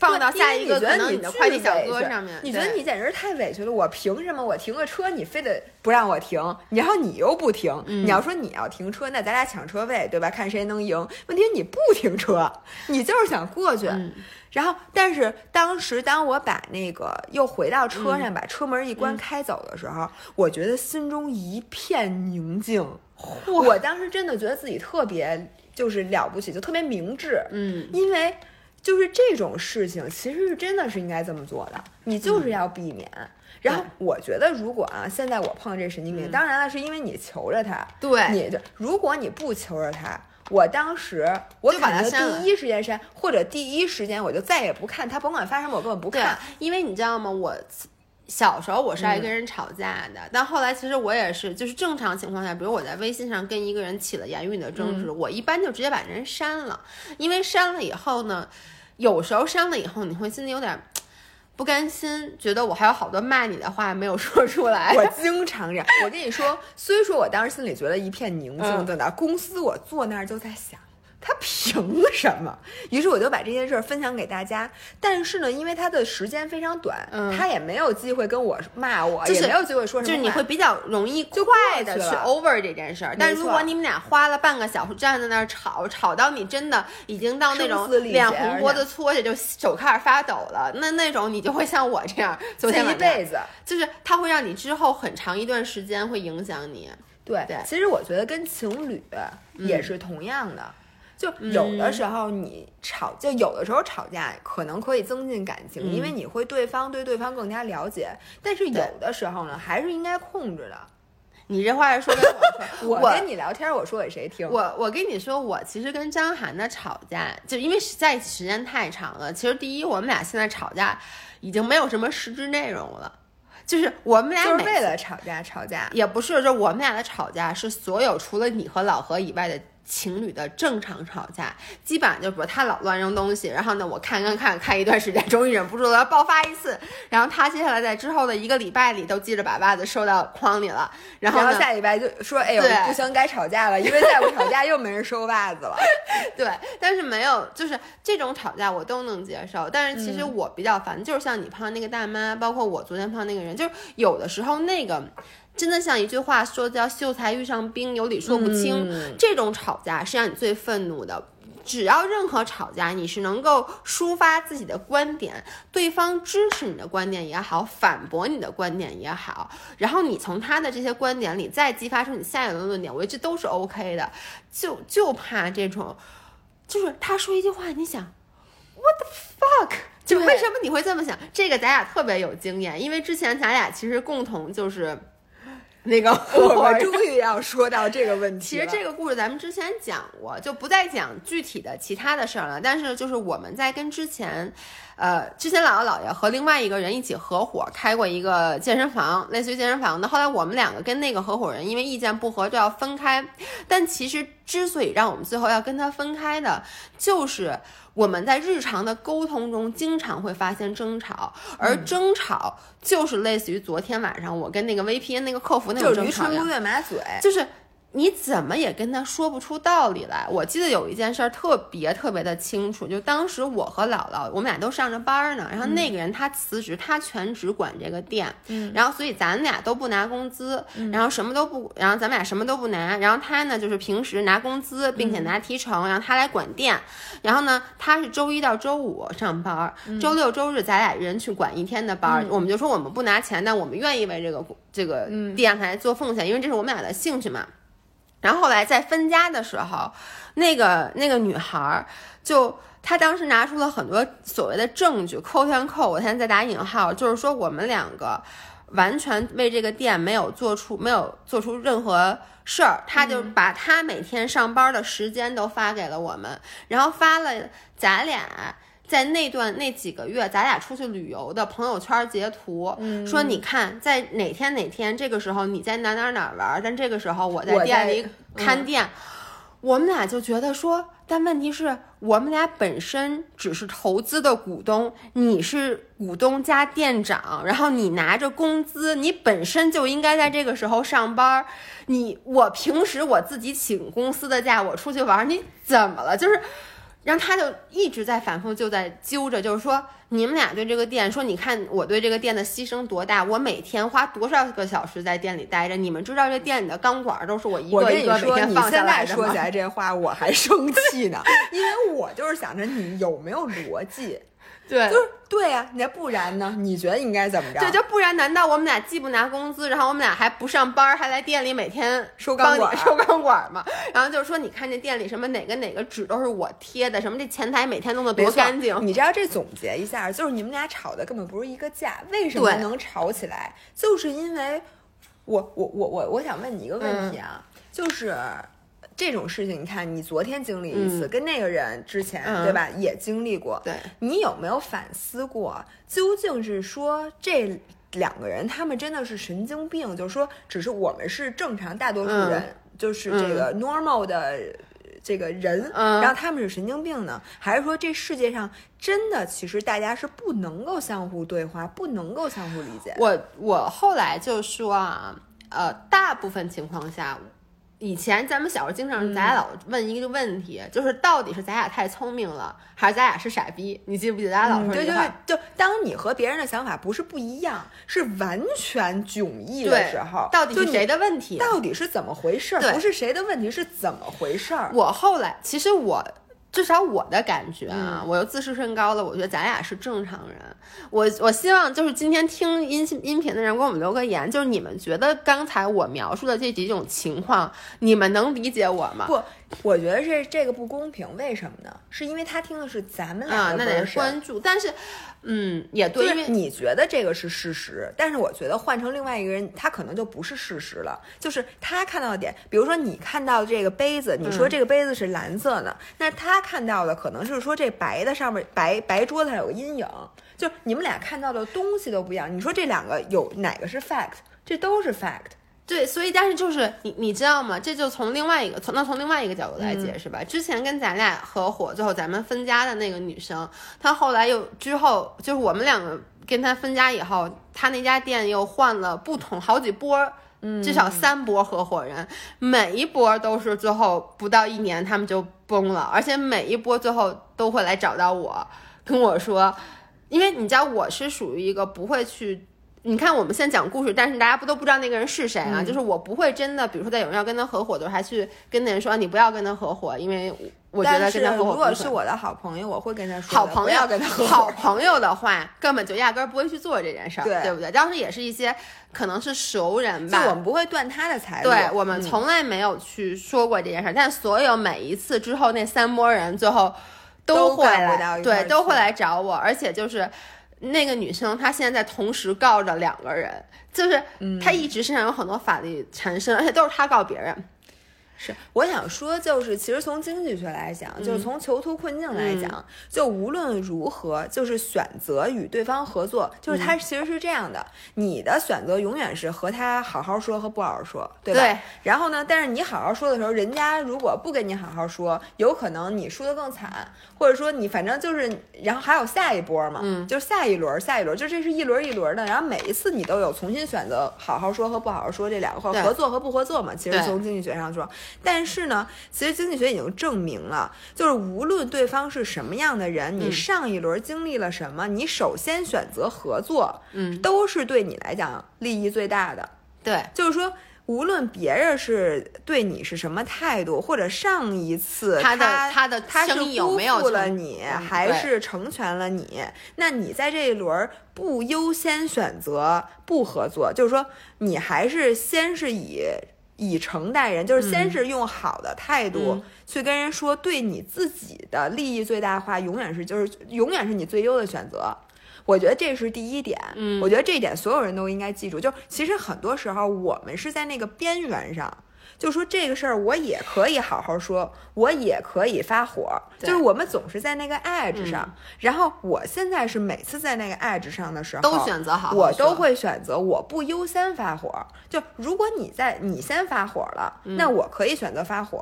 放到下一个可能你的快递小哥上面。你觉得你简直太委屈了，我凭什么我停个车你非得不让我停，然后你又不停、嗯、你要说你要停车，那咱俩抢车位，对吧，看谁能赢，问题你不停车，你就是想过去、嗯、然后但是当时当我把那个又回到车上、嗯、把车门一关开走的时候、嗯、我觉得心中一片宁静、哦、我当时真的觉得自己特别就是了不起，就特别明智。嗯，因为就是这种事情其实是真的是应该这么做的，你就是要避免、嗯、然后我觉得如果啊现在我碰这神经病、嗯、当然了是因为你求着他，对，你就如果你不求着他，我当时我把他第一时间删，或者第一时间我就再也不看他，甭管发生什么我根本不看。因为你知道吗，我小时候我是爱跟人吵架的、嗯、但后来其实我也是就是正常情况下，比如我在微信上跟一个人起了言语的争执、嗯、我一般就直接把人删了。因为删了以后呢，有时候删了以后你会心里有点不甘心，觉得我还有好多骂你的话没有说出来。我经常这样，我跟你说虽说我当时心里觉得一片宁静，在那、嗯、公司我坐那儿就在想他凭什么，于是我就把这件事分享给大家。但是呢，因为他的时间非常短、嗯、他也没有机会跟我骂我、就是、也没有机会说什么，就是你会比较容易就快的去 over 这件事儿。但如果你们俩花了半个小时站在那儿吵吵到你真的已经到那种脸红脖子搓着就手开始发抖了，那那种你就会像我这样昨天一辈子，就是它会让你之后很长一段时间会影响你。 对, 对其实我觉得跟情侣也是同样的、嗯，就有的时候你吵、嗯、就有的时候吵架可能可以增进感情、嗯、因为你会对方对对方更加了解，但是有的时候呢还是应该控制的。你这话是说跟我说我跟你聊天我说给谁听？我我跟你说，我其实跟张涵的吵架就因为实在时间太长了，其实第一我们俩现在吵架已经没有什么实质内容了，就是我们俩就是为了吵架吵架也不是，就我们俩的吵架是所有除了你和老何以外的情侣的正常吵架，基本上就比如他老乱扔东西，然后呢我看看看看一段时间终于忍不住了爆发一次，然后他接下来在之后的一个礼拜里都记着把袜子收到筐里了，然后呢然后下礼拜就说哎呦不行该吵架了，因为再不吵架又没人收袜子了对，但是没有就是这种吵架我都能接受，但是其实我比较烦、嗯、就是像你碰那个大妈，包括我昨天碰那个人，就是有的时候那个真的像一句话说叫秀才遇上兵有理说不清、嗯、这种吵架是让你最愤怒的。只要任何吵架你是能够抒发自己的观点，对方支持你的观点也好，反驳你的观点也好，然后你从他的这些观点里再激发出你下一轮论点，我觉得这都是 OK 的。就就怕这种就是他说一句话你想 what the fuck， 就为什么你会这么想。这个咱俩特别有经验，因为之前咱俩其实共同就是那个我们终于要说到这个问题了。其实这个故事咱们之前讲过，就不再讲具体的其他的事儿了，但是就是我们在跟之前呃，之前姥姥姥爷和另外一个人一起合伙开过一个健身房，类似于健身房的，后来我们两个跟那个合伙人因为意见不合就要分开，但其实之所以让我们最后要跟他分开的，就是我们在日常的沟通中经常会发现争吵，而争吵就是类似于昨天晚上我跟那个 V P N 那个客服那种争吵，就驴唇不对马嘴，就是你怎么也跟他说不出道理来。我记得有一件事特别特别的清楚，就当时我和姥姥我们俩都上着班呢，然后那个人他辞职，他全职管这个店，嗯，然后所以咱俩都不拿工资，嗯，然后什么都不然后咱们俩什么都不拿，然后他呢就是平时拿工资并且拿提成，嗯，然后他来管店，然后呢他是周一到周五上班，嗯，周六周日咱俩人去管一天的班，嗯，我们就说我们不拿钱，但我们愿意为这个这个店来做奉献，因为这是我们俩的兴趣嘛。然后后来在分家的时候，那个那个女孩就她当时拿出了很多所谓的证据，扣圈扣，我现在在打引号，就是说我们两个完全为这个店没有做出没有做出任何事儿，她就把她每天上班的时间都发给了我们，然后发了咱俩在那段那几个月咱俩出去旅游的朋友圈截图，嗯，说你看在哪天哪天这个时候你在哪哪哪玩，但这个时候我在店里看店， 我,、嗯、我们俩就觉得说，但问题是我们俩本身只是投资的股东，你是股东加店长，然后你拿着工资，你本身就应该在这个时候上班，你我平时我自己请公司的假我出去玩，你怎么了？就是然后他就一直在反复就在揪着，就是说你们俩对这个店说，你看我对这个店的牺牲多大，我每天花多少个小时在店里待着，你们知道这店里的钢管都是我一个一个每天放下来的。我跟你说，你现在说起来这话我还生气呢，因为我就是想着你有没有逻辑。对，就是对啊，那不然呢？你觉得应该怎么着？对，就不然，难道我们俩既不拿工资，然后我们俩还不上班，还来店里每天收钢管收钢管吗？然后就说你看这店里什么哪个哪个纸都是我贴的，什么这前台每天弄得多干净。你知道这总结一下，就是你们俩吵的根本不是一个架，为什么能吵起来？就是因为我我我我我想问你一个问题啊，嗯，就是。这种事情你看你昨天经历一次，嗯，跟那个人之前，嗯，对吧也经历过，对，你有没有反思过究竟是说这两个人他们真的是神经病，就是说只是我们是正常大多数人，嗯，就是这个 normal 的这个人，嗯，然后他们是神经病呢，还是说这世界上真的其实大家是不能够相互对话，不能够相互理解？我我后来就说啊，呃，大部分情况下以前咱们小时候经常咱俩老问一个问题，嗯，就是到底是咱俩太聪明了，还是咱俩是傻逼？你记不记得咱俩老说这句话，嗯，对对对，就当你和别人的想法不是不一样，是完全迥异的时候，到底是谁的问题？到底是怎么回事？不是谁的问题，是怎么回事？我后来其实我。至少我的感觉啊，我又自视甚高了，我觉得咱俩是正常人。我我希望就是今天听音音频的人给我们留个言，就是你们觉得刚才我描述的这几种情况，你们能理解我吗？不，我觉得是这个不公平，为什么呢？是因为他听的是咱们俩的，啊，那得关注，但是，嗯，也对，因为你觉得这个是事实，但是我觉得换成另外一个人，他可能就不是事实了。就是他看到的点，比如说你看到这个杯子，你说这个杯子是蓝色的，嗯，那他。看到的可能是说这白的上面白白桌子上有阴影，就你们俩看到的东西都不一样。你说这两个有哪个是 fact？ 这都是 fact。对，所以但是就是你你知道吗？这就从另外一个从那从另外一个角度来解释吧，嗯。之前跟咱俩合伙，最后咱们分家的那个女生，她后来又之后就是我们两个跟她分家以后，她那家店又换了不同好几波。至少三波合伙人，每一波都是最后不到一年他们就崩了，而且每一波最后都会来找到我跟我说，因为你知道我是属于一个不会去，你看我们现在讲故事，但是大家不都不知道那个人是谁啊，嗯，就是我不会真的比如说在有人要跟他合伙的还去跟那人说，啊，你不要跟他合伙，因为我觉得跟他合伙不合。如果是我的好朋友，我会跟他说好朋友跟他合伙。好朋友的话根本就压根不会去做这件事儿， 对, 对不对？当时也是一些可能是熟人吧，就我们不会断他的财路，对，我们从来没有去说过这件事儿，嗯，但所有每一次之后那三波人最后都会来，对，都会来找我，而且就是那个女生她现在在同时告着两个人，就是她一直身上有很多法律缠身，而且都是她告别人。是，我想说就是其实从经济学来讲，就是从囚徒困境来讲、嗯、就无论如何就是选择与对方合作，就是他其实是这样的、嗯、你的选择永远是和他好好说和不好好说，对吧？对。然后呢，但是你好好说的时候，人家如果不跟你好好说，有可能你输得更惨，或者说你反正就是，然后还有下一波嘛、嗯、就是下一轮下一轮，就这是一轮一轮的，然后每一次你都有重新选择好好说和不好好说这两个，或合作和不合作嘛，其实从经济学上说。但是呢，其实经济学已经证明了，就是无论对方是什么样的人、嗯、你上一轮经历了什么，你首先选择合作，嗯，都是对你来讲利益最大的。对，就是说无论别人是对你是什么态度，或者上一次他的他的他是辜负了你还是成全了你，那你在这一轮不优先选择不合作，就是说你还是先是以以诚待人，就是先是用好的态度、嗯、去跟人说对你自己的利益最大化，永远是就是永远是你最优的选择。我觉得这是第一点、嗯、我觉得这一点所有人都应该记住，就其实很多时候我们是在那个边缘上，就说这个事儿我也可以好好说，我也可以发火，就是我们总是在那个 edge 上、嗯、然后我现在是每次在那个 edge 上的时候都选择好好说，我都会选择我不优先发火，就如果你在你先发火了、嗯、那我可以选择发火，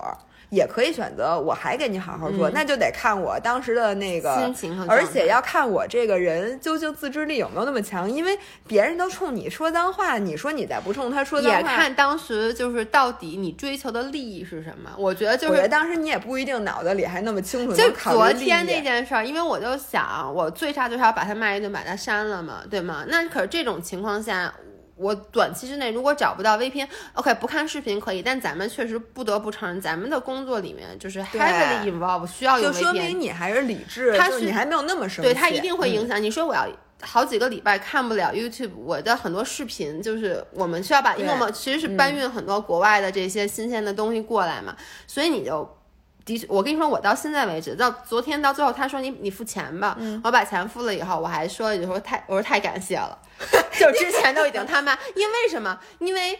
也可以选择我还给你好好说、嗯、那就得看我当时的那个心情和，而且要看我这个人究竟自制力有没有那么强，因为别人都冲你说脏话，你说你再不冲他说脏话，也看当时就是到底你追求的利益是什么。我觉得就是我觉得当时你也不一定脑子里还那么清楚，就昨天那件事儿，因为我就想我最差就是要把他骂一顿把他删了嘛，对吗？那可是这种情况下我短期之内如果找不到 V P N， OK 不看视频可以，但咱们确实不得不承认咱们的工作里面就是 heavily involved 需要有 V P N， 就说明你还是理智，他你还没有那么生气，对，他一定会影响、嗯、你说我要好几个礼拜看不了 YouTube， 我的很多视频就是我们需要把，因为我们其实是搬运很多国外的这些新鲜的东西过来嘛、嗯、所以你就的确，我跟你说，我到现在为止，到昨天到最后，他说你你付钱吧、嗯，我把钱付了以后，我还说了一句说太，我说太感谢了，就之前都已经他妈，因为什么？因为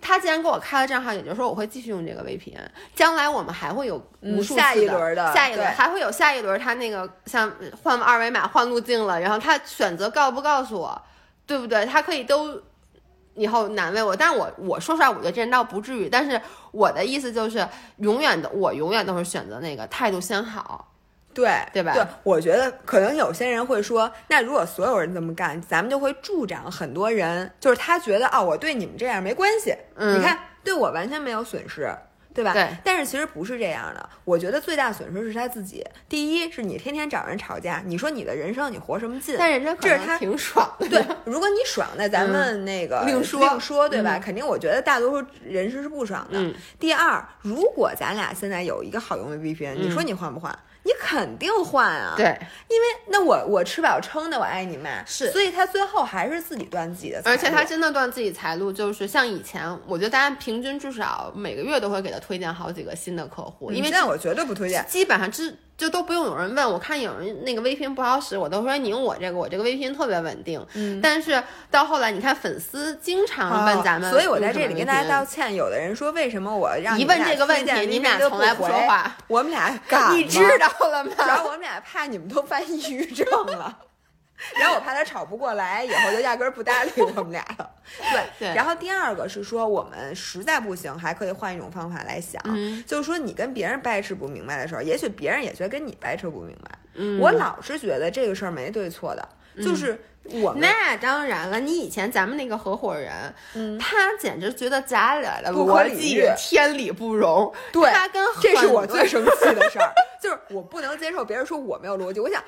他既然给我开了账号，也就是说我会继续用这个 V P N， 将来我们还会有无数次的、嗯、下一轮的，下一轮还会有下一轮，他那个像换二维码换路径了，然后他选择告不告诉我，对不对？他可以都以后难为我，但是我我说出来我觉得这人倒不至于，但是我的意思就是永远的我永远都是选择那个态度先好，对对吧？对，我觉得可能有些人会说，那如果所有人这么干，咱们就会助长很多人，就是他觉得哦，我对你们这样没关系、嗯、你看对我完全没有损失，对吧？对，但是其实不是这样的。我觉得最大损失是他自己。第一是你天天找人吵架，你说你的人生你活什么劲？但人家可能挺爽的。对，如果你爽，那咱们那个、嗯、另说另说，对吧、嗯？肯定，我觉得大多数人是是不爽的、嗯。第二，如果咱俩现在有一个好用的 V P N，、嗯、你说你换不换？你肯定换啊，对，因为那我我吃饱撑的，我爱你妈，是，所以他最后还是自己断自己的财路，而且他真的断自己财路，就是像以前，我觉得大家平均至少每个月都会给他推荐好几个新的客户，因为但我绝对不推荐，基本上这就都不用有人问，我看有人那个 V P N 不好使，我都说你用我这个，我这个 V P N 特别稳定。嗯，但是到后来你看粉丝经常问咱们、哦，所以我在这里跟大家道歉。有的人说为什么我让你一问这个问题，你们俩从来不说话，我们俩干，你知道了吗？然后我们俩怕你们都犯抑郁症了。然后我怕他吵不过来，以后就压根儿不搭理我们俩了。对, 对，然后第二个是说，我们实在不行，还可以换一种方法来想，嗯、就是说你跟别人掰扯不明白的时候，也许别人也觉得跟你掰扯不明白。嗯，我老是觉得这个事儿没对错的，就是我们、嗯、那当然了，你以前咱们那个合伙人，嗯、他简直觉得咱俩的逻辑天理不容。对，他跟这是我最生气的事儿，就是我不能接受别人说我没有逻辑，我想。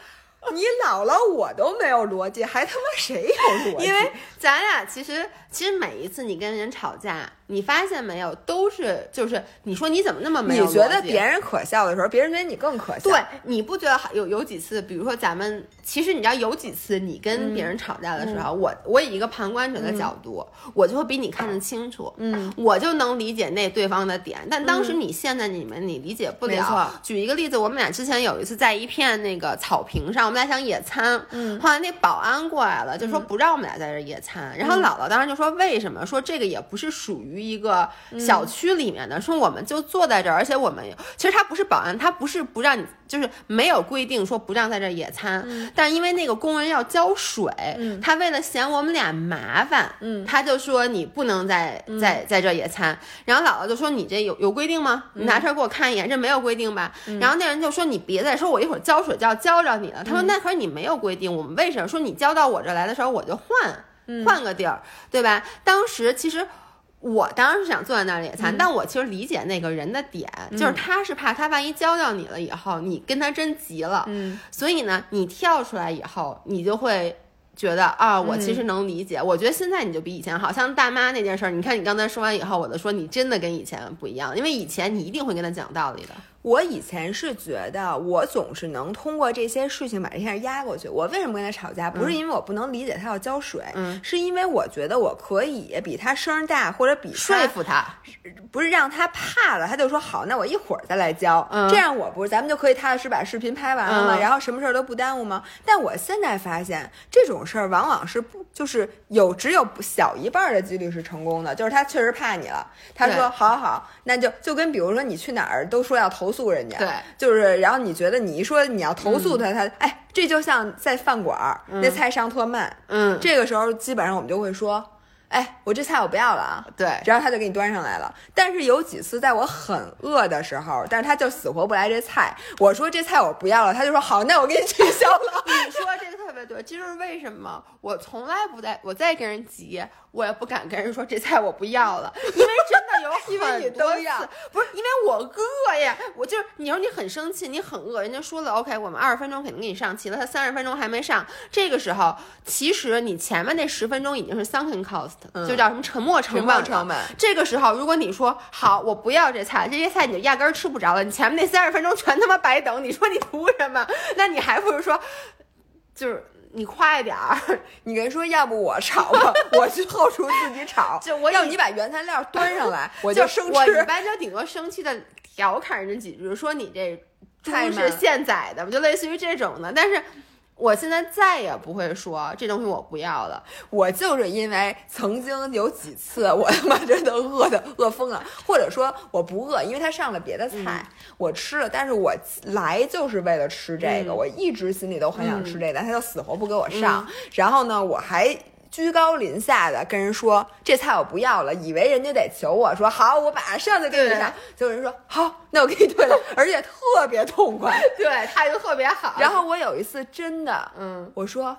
你姥姥我都没有逻辑，还他妈谁有逻辑？因为咱俩其实其实每一次你跟人吵架，你发现没有，都是就是你说你怎么那么没有逻辑，你觉得别人可笑的时候，别人觉得你更可笑。对，你不觉得有有几次，比如说咱们其实你知道有几次你跟别人吵架的时候，嗯、我我以一个旁观者的角度，嗯、我就会比你看得清楚，嗯，我就能理解那对方的点，但当时你现在你们你理解不了。没错。举一个例子，我们俩之前有一次在一片那个草坪上。我们俩想野餐，嗯，后来那保安过来了，就说不让我们俩在这野餐。嗯、然后姥姥当时就说：“为什么？说这个也不是属于于一个小区里面的，说我们就坐在这儿，而且我们其实他不是保安，他不是不让你，就是没有规定说不让在这野餐，但因为那个工人要浇水，他为了嫌我们俩麻烦，他就说你不能在在在这野餐，然后姥姥就说你这有有规定吗？你拿出来给我看一眼，这没有规定吧？然后那人就说你别再说我一会儿浇水就要浇着你了，他说那可是你没有规定，我们为什么说你浇到我这来的时候我就换换个地儿，对吧？当时其实我当然是想坐在那里野餐，嗯、但我其实理解那个人的点，嗯、就是他是怕他万一教到你了以后，你跟他真急了，嗯，所以呢，你跳出来以后，你就会觉得啊，我其实能理解。嗯、我觉得现在你就比以前好，像大妈那件事儿，你看你刚才说完以后，我就说你真的跟以前不一样，因为以前你一定会跟他讲道理的。我以前是觉得我总是能通过这些事情把这件事压过去。我为什么跟他吵架，不是因为我不能理解他要浇水，嗯、是因为我觉得我可以比他声大，或者比他说服他，不是让他怕了他就说好那我一会儿再来浇，嗯、这样我不是咱们就可以踏实把视频拍完了吗？嗯、然后什么事儿都不耽误吗？但我现在发现这种事儿往往是不就是有只有小一半的几率是成功的，就是他确实怕你了，他说好好那就就跟比如说你去哪儿都说要投诉人家，对，就是然后你觉得你一说你要投诉他，嗯、他哎，这就像在饭馆，嗯、那菜上特慢，嗯，这个时候基本上我们就会说，哎，我这菜我不要了啊，对，然后他就给你端上来了。但是有几次在我很饿的时候，但是他就死活不来这菜，我说这菜我不要了，他就说好，那我给你取消了。你说这个特别对，这就是为什么我从来不在我再跟人急，我也不敢跟人说这菜我不要了，因为真的有很多次因为你都要，不是因为我饿呀，我就是你说你很生气，你很饿，人家说了 OK， 我们二十分钟肯定给你上齐了，他三十分钟还没上，这个时候其实你前面那十分钟已经是 sunken cost，嗯、就叫什么沉没成本。成本这个时候如果你说好我不要这菜，这些菜你就压根儿吃不着了，你前面那三十分钟全他妈白等，你说你图什么？那你还不如说就是你快点儿，你跟人说要不我炒吧，我去后厨自己炒，就我要你把原材料端上来，我就生吃。我一般就顶多生气的调侃人几句，说你这猪是现宰的，就类似于这种的。但是我现在再也不会说这东西我不要了。我就是因为曾经有几次我他妈真的饿的饿疯了，或者说我不饿，因为他上了别的菜，嗯、我吃了，但是我来就是为了吃这个，嗯、我一直心里都很想吃这个，嗯、他就死活不给我上，嗯、然后呢我还居高临下的跟人说这菜我不要了，以为人家得求我说好我马上就给你上，结果人说好那我给你退了，而且特别痛快，对态度特别好。然后我有一次真的，嗯，我说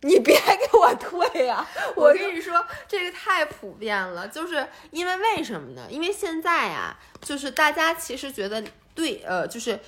你别给我退啊，我跟你说这个太普遍了，就是因为为什么呢？因为现在啊，就是大家其实觉得对，呃，就是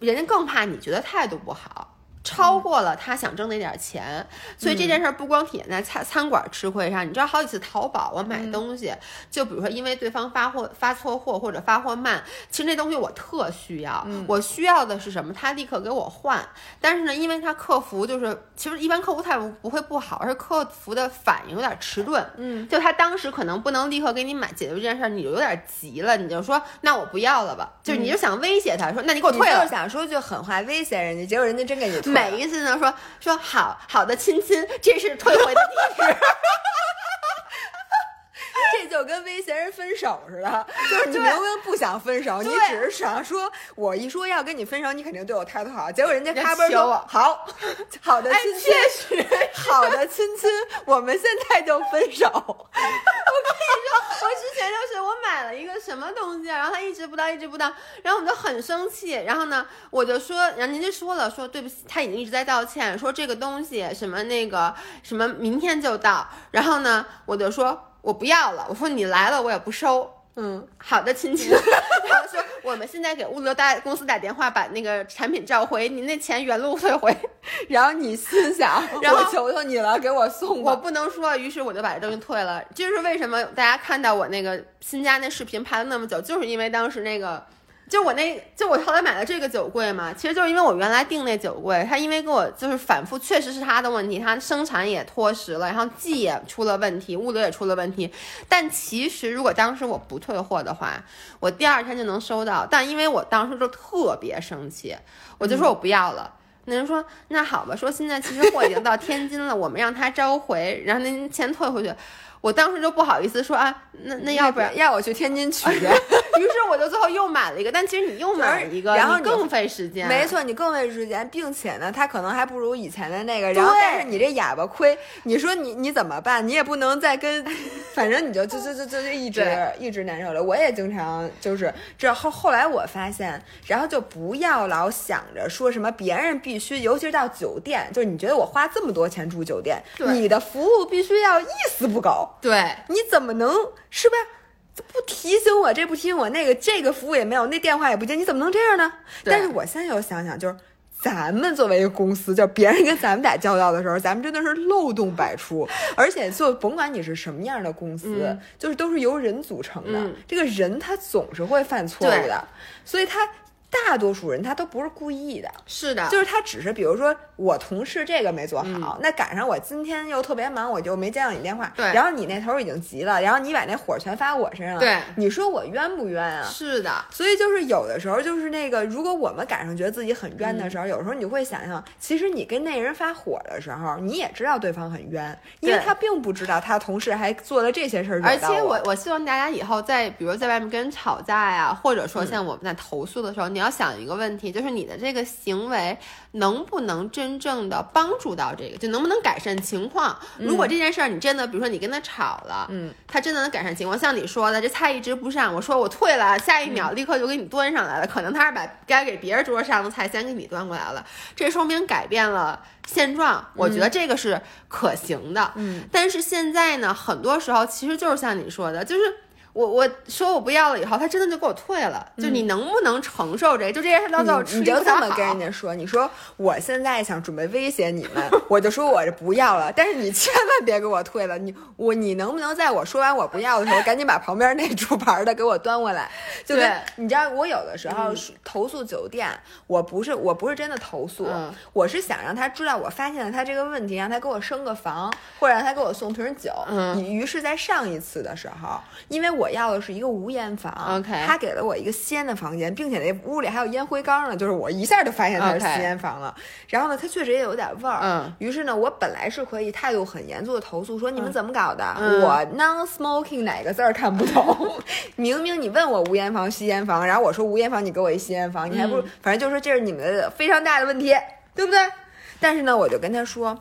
人家更怕你觉得态度不好。超过了他想挣那点钱，所以这件事不光体现在餐餐馆吃亏上，你知道好几次淘宝我买东西，就比如说因为对方发货发错货或者发货慢，其实那东西我特需要，我需要的是什么？他立刻给我换，但是呢，因为他客服就是其实一般客服态度不会不好，而是客服的反应有点迟钝，嗯，就他当时可能不能立刻给你买解决这件事，你就有点急了，你就说那我不要了吧，就你就想威胁他说那你给我退了，就想说句狠话威胁人家，结果人家真给你退。每一次呢说说好好的亲亲，这是退回的地址。这就跟威胁人分手似的，就是你明明不想分手，你只是想说我一说要跟你分手你肯定对我态度好，结果人家咔嘣说好好的亲亲，哎、确实好的亲亲我们现在就分手。我跟你说我之前就是我买了一个什么东西，然后他一直不到一直不到，然后我就很生气，然后呢我就说然后您就说了说对不起，他已经一直在道歉说这个东西什么那个什么明天就到，然后呢我就说我不要了，我说你来了我也不收，嗯，好的亲亲。然后说我们现在给物流大公司打电话把那个产品召回，您那钱原路退回。然后你心想然后我求求你了给我送吧，我不能说，于是我就把这东西退了。这就是为什么大家看到我那个新家那视频拍了那么久，就是因为当时那个就我那就我后来买了这个酒柜嘛，其实就是因为我原来订那酒柜，他因为跟我就是反复，确实是他的问题，他生产也脱实了，然后寄也出了问题，物流也出了问题。但其实如果当时我不退货的话，我第二天就能收到。但因为我当时就特别生气，我就说我不要了。嗯那人说那好吧，说现在其实货已经到天津了，我们让他召回，然后您钱退回去。我当时就不好意思说啊，那那要不然要我去天津取去。于是我就最后又买了一个，但其实你又买了一个，然后更费时间。没错，你更费时间，并且呢，它可能还不如以前的那个。然后，但是你这哑巴亏，你说你你怎么办？你也不能再跟，反正你就就就就就一直一直难受了。我也经常就是这后后来我发现，然后就不要老想着说什么别人必须，尤其是到酒店，就是你觉得我花这么多钱住酒店，你的服务必须要一丝不苟。对，你怎么能是吧？不提醒我这不提醒我那个，这个服务也没有，那电话也不接，你怎么能这样呢？但是我现在又想想，就是咱们作为一个公司，就别人跟咱们打交道的时候，咱们真的是漏洞百出，而且就甭管你是什么样的公司，嗯、就是都是由人组成的、嗯，这个人他总是会犯错误的，所以他。大多数人他都不是故意的，是的，就是他只是比如说我同事这个没做好、嗯、那赶上我今天又特别忙，我就没接到你电话，对，然后你那头已经急了，然后你把那火全发我身上了，对，你说我冤不冤啊？是的，所以就是有的时候就是那个，如果我们赶上觉得自己很冤的时候、嗯、有时候你就会想想，其实你跟那人发火的时候你也知道对方很冤，因为他并不知道他同事还做了这些事儿。而且我我希望大家以后在比如在外面跟人吵架呀，或者说像我们在投诉的时候、嗯，你要想一个问题，就是你的这个行为能不能真正的帮助到这个，就能不能改善情况。如果这件事儿你真的，比如说你跟他吵了，嗯，他真的能改善情况，像你说的，这菜一直不上，我说我退了，下一秒立刻就给你端上来了，可能他是把该给别人桌上的菜先给你端过来了，这说明改变了现状，我觉得这个是可行的。嗯，但是现在呢，很多时候其实就是像你说的，就是。我我说我不要了以后，他真的就给我退了。就你能不能承受这个？就这件事到最后，你就这么跟人家说，你说我现在想准备威胁你们，我就说我这不要了，但是你千万别给我退了。你我你能不能在我说完我不要的时候，赶紧把旁边那竹盘的给我端过来？就跟你知道，我有的时候投诉酒店，我不是我不是真的投诉，我是想让他知道我发现了他这个问题，让他给我升个房，或者让他给我送瓶酒。于是，在上一次的时候，因为我。我要的是一个无烟房， okay. 他给了我一个吸烟的房间，并且那屋里还有烟灰缸呢，就是我一下就发现它是吸烟房了。Okay. 然后呢，它确实也有点味儿。嗯，于是呢，我本来是可以态度很严肃的投诉说、嗯、你们怎么搞的？嗯、我 non smoking 哪个字儿看不懂？明明你问我无烟房吸烟房，然后我说无烟房，你给我一吸烟房，你还不如、嗯、反正就是这是你们的非常大的问题，对不对？但是呢，我就跟他说。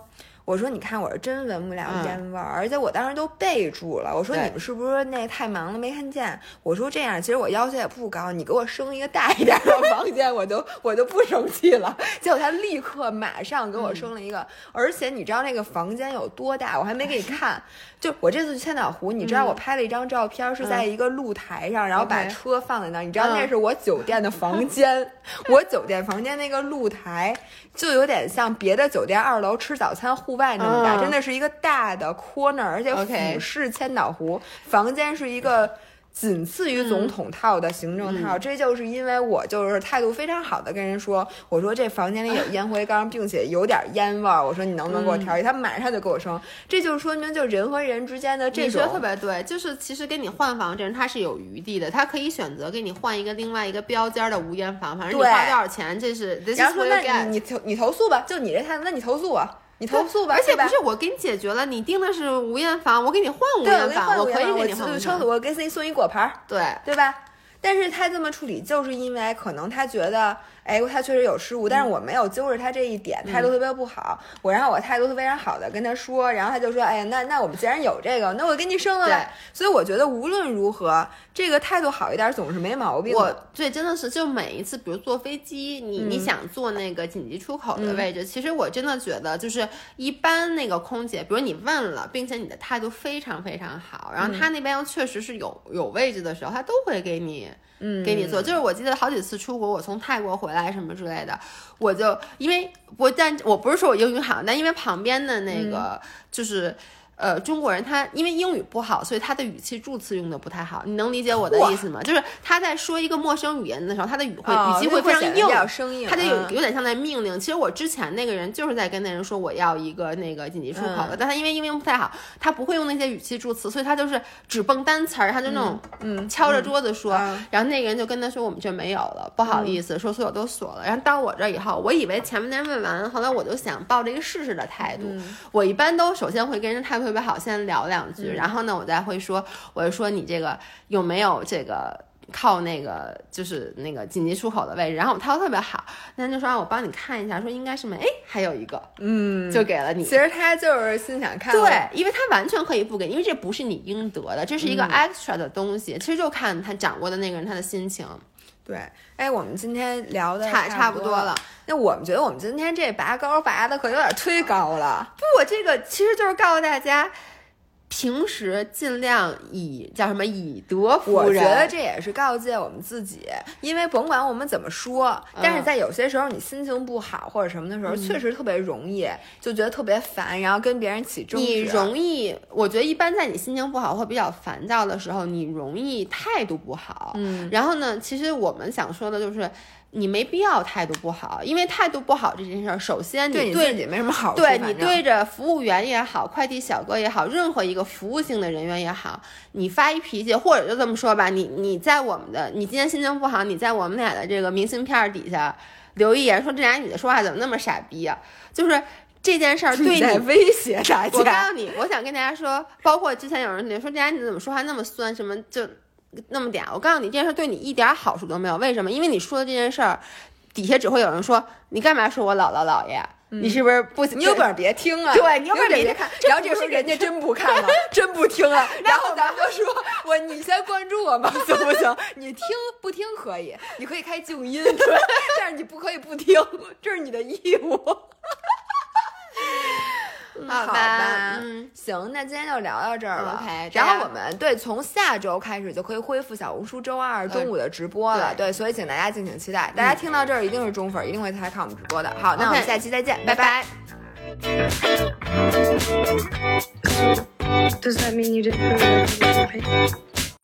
我说你看我是真闻不了烟味儿、嗯，而且我当时都备注了，我说你们是不是那太忙了没看见，我说这样其实我要求也不高，你给我升一个大一点的房间我就我就不生气了。结果他立刻马上给我升了一个、嗯、而且你知道那个房间有多大，我还没给你看，就我这次去千岛湖你知道我拍了一张照片是在一个露台上、嗯、然后把车放在那儿、嗯，你知道那是我酒店的房间、嗯、我酒店房间那个露台就有点像别的酒店二楼吃早餐户外那么大、嗯、真的是一个大的 corner， 而且俯视千岛湖、okay. 房间是一个仅次于总统套的行政套、嗯、这就是因为我就是态度非常好的跟人说，我说这房间里有烟灰缸、嗯、并且有点烟味，我说你能不能给我调一、嗯、他马上就给我升，这就是说明就人和人之间的这种，你觉得特别对，就是其实跟你换房这人他是有余地的，他可以选择给你换一个另外一个标间的无烟房，反正你花多少钱这是，然后说那你你你投诉吧，就你这态度，那你投诉我你投诉吧，而且不是我给你解决了，你订的是无烟房，我给你换无烟房，我可以给你换无烟房，我给你送一果盘，对对吧？但是他这么处理，就是因为可能他觉得，哎，他确实有失误，但是我没有揪着他这一点，态度特别不好。嗯、我然后我态度非常好的跟他说，然后他就说，哎呀，那那我们既然有这个，那我给你升了来。所以我觉得无论如何，这个态度好一点总是没毛病的。我对，真的是就每一次，比如坐飞机，你、嗯、你想坐那个紧急出口的位置、嗯，其实我真的觉得就是一般那个空姐，比如你问了，并且你的态度非常非常好，然后他那边又确实是有有位置的时候，他都会给你。嗯，给你做，就是我记得好几次出国，我从泰国回来什么之类的，我就因为我但我不是说我英语好，但因为旁边的那个就是。嗯呃，中国人他因为英语不好，所以他的语气助词用的不太好，你能理解我的意思吗？就是他在说一个陌生语言的时候，他的语会、哦、语气会非常硬，硬他就有、嗯、有点像在命令。其实我之前那个人就是在跟那人说我要一个那个紧急出口的、嗯，但他因为英文不太好，他不会用那些语气助词，所以他就是只蹦单词儿，他就那种嗯敲着桌子说、嗯嗯，然后那个人就跟他说我们这没有了，不好意思，嗯、说所有都锁了。然后到我这以后，我以为前面那人问完，后来我就想抱着一个试试的态度，嗯、我一般都首先会跟人态度。特别好，先聊两句，嗯、然后呢，我再会说，我就说你这个有没有这个靠那个就是那个紧急出口的位置，然后他说特别好，那就说让我帮你看一下，说应该是没，哎，还有一个，嗯，就给了你。其实他就是心想看，对，因为他完全可以不给，因为这不是你应得的，这是一个 extra 的东西，嗯、其实就看他掌握的那个人他的心情。对，哎，我们今天聊的差差不多了。那我们觉得我们今天这拔高拔的可有点忒高了。不，这个其实就是告诉大家，平时尽量以叫什么以德服人。我觉得这也是告诫我们自己，因为甭管我们怎么说，嗯、但是在有些时候你心情不好或者什么的时候，嗯、确实特别容易就觉得特别烦，然后跟别人起争执。你容易，我觉得一般在你心情不好或比较烦躁的时候，你容易态度不好。嗯，然后呢，其实我们想说的就是。你没必要态度不好，因为态度不好这件事儿，首先你对自己没什么好处，对你对着服务员也好，快递小哥也好，任何一个服务性的人员也好，你发一脾气，或者就这么说吧，你你在我们的，你今天心情不好，你在我们俩的这个明信片底下留一言，说这俩女的说话怎么那么傻逼啊？就是。这件事儿对你威胁大家，我告诉你，我想跟大家说，包括之前有人说这家你怎么说话那么酸，什么就那么点。我告诉你，这件事对你一点好处都没有。为什么？因为你说的这件事儿，底下只会有人说你干嘛说我姥姥姥爷？嗯、你是不是不行？你有本事别听啊！对，你有本事别看。然后这时候人家真不看了，真不听了。然后咱们就说，我你先关注我嘛，行不行？你听不听可以，你可以开静音，对，但是你不可以不听，这是你的义务。嗯、好吧，好吧嗯、行，那今天就聊到这儿了。Okay, 然后我们对从下周开始就可以恢复小红书周二中午的直播了，呃、对, 对，所以请大家敬请期待。大家听到这儿一定是中粉，嗯、一定会来看我们直播的。好，那我们下期再见， okay, 拜拜。拜拜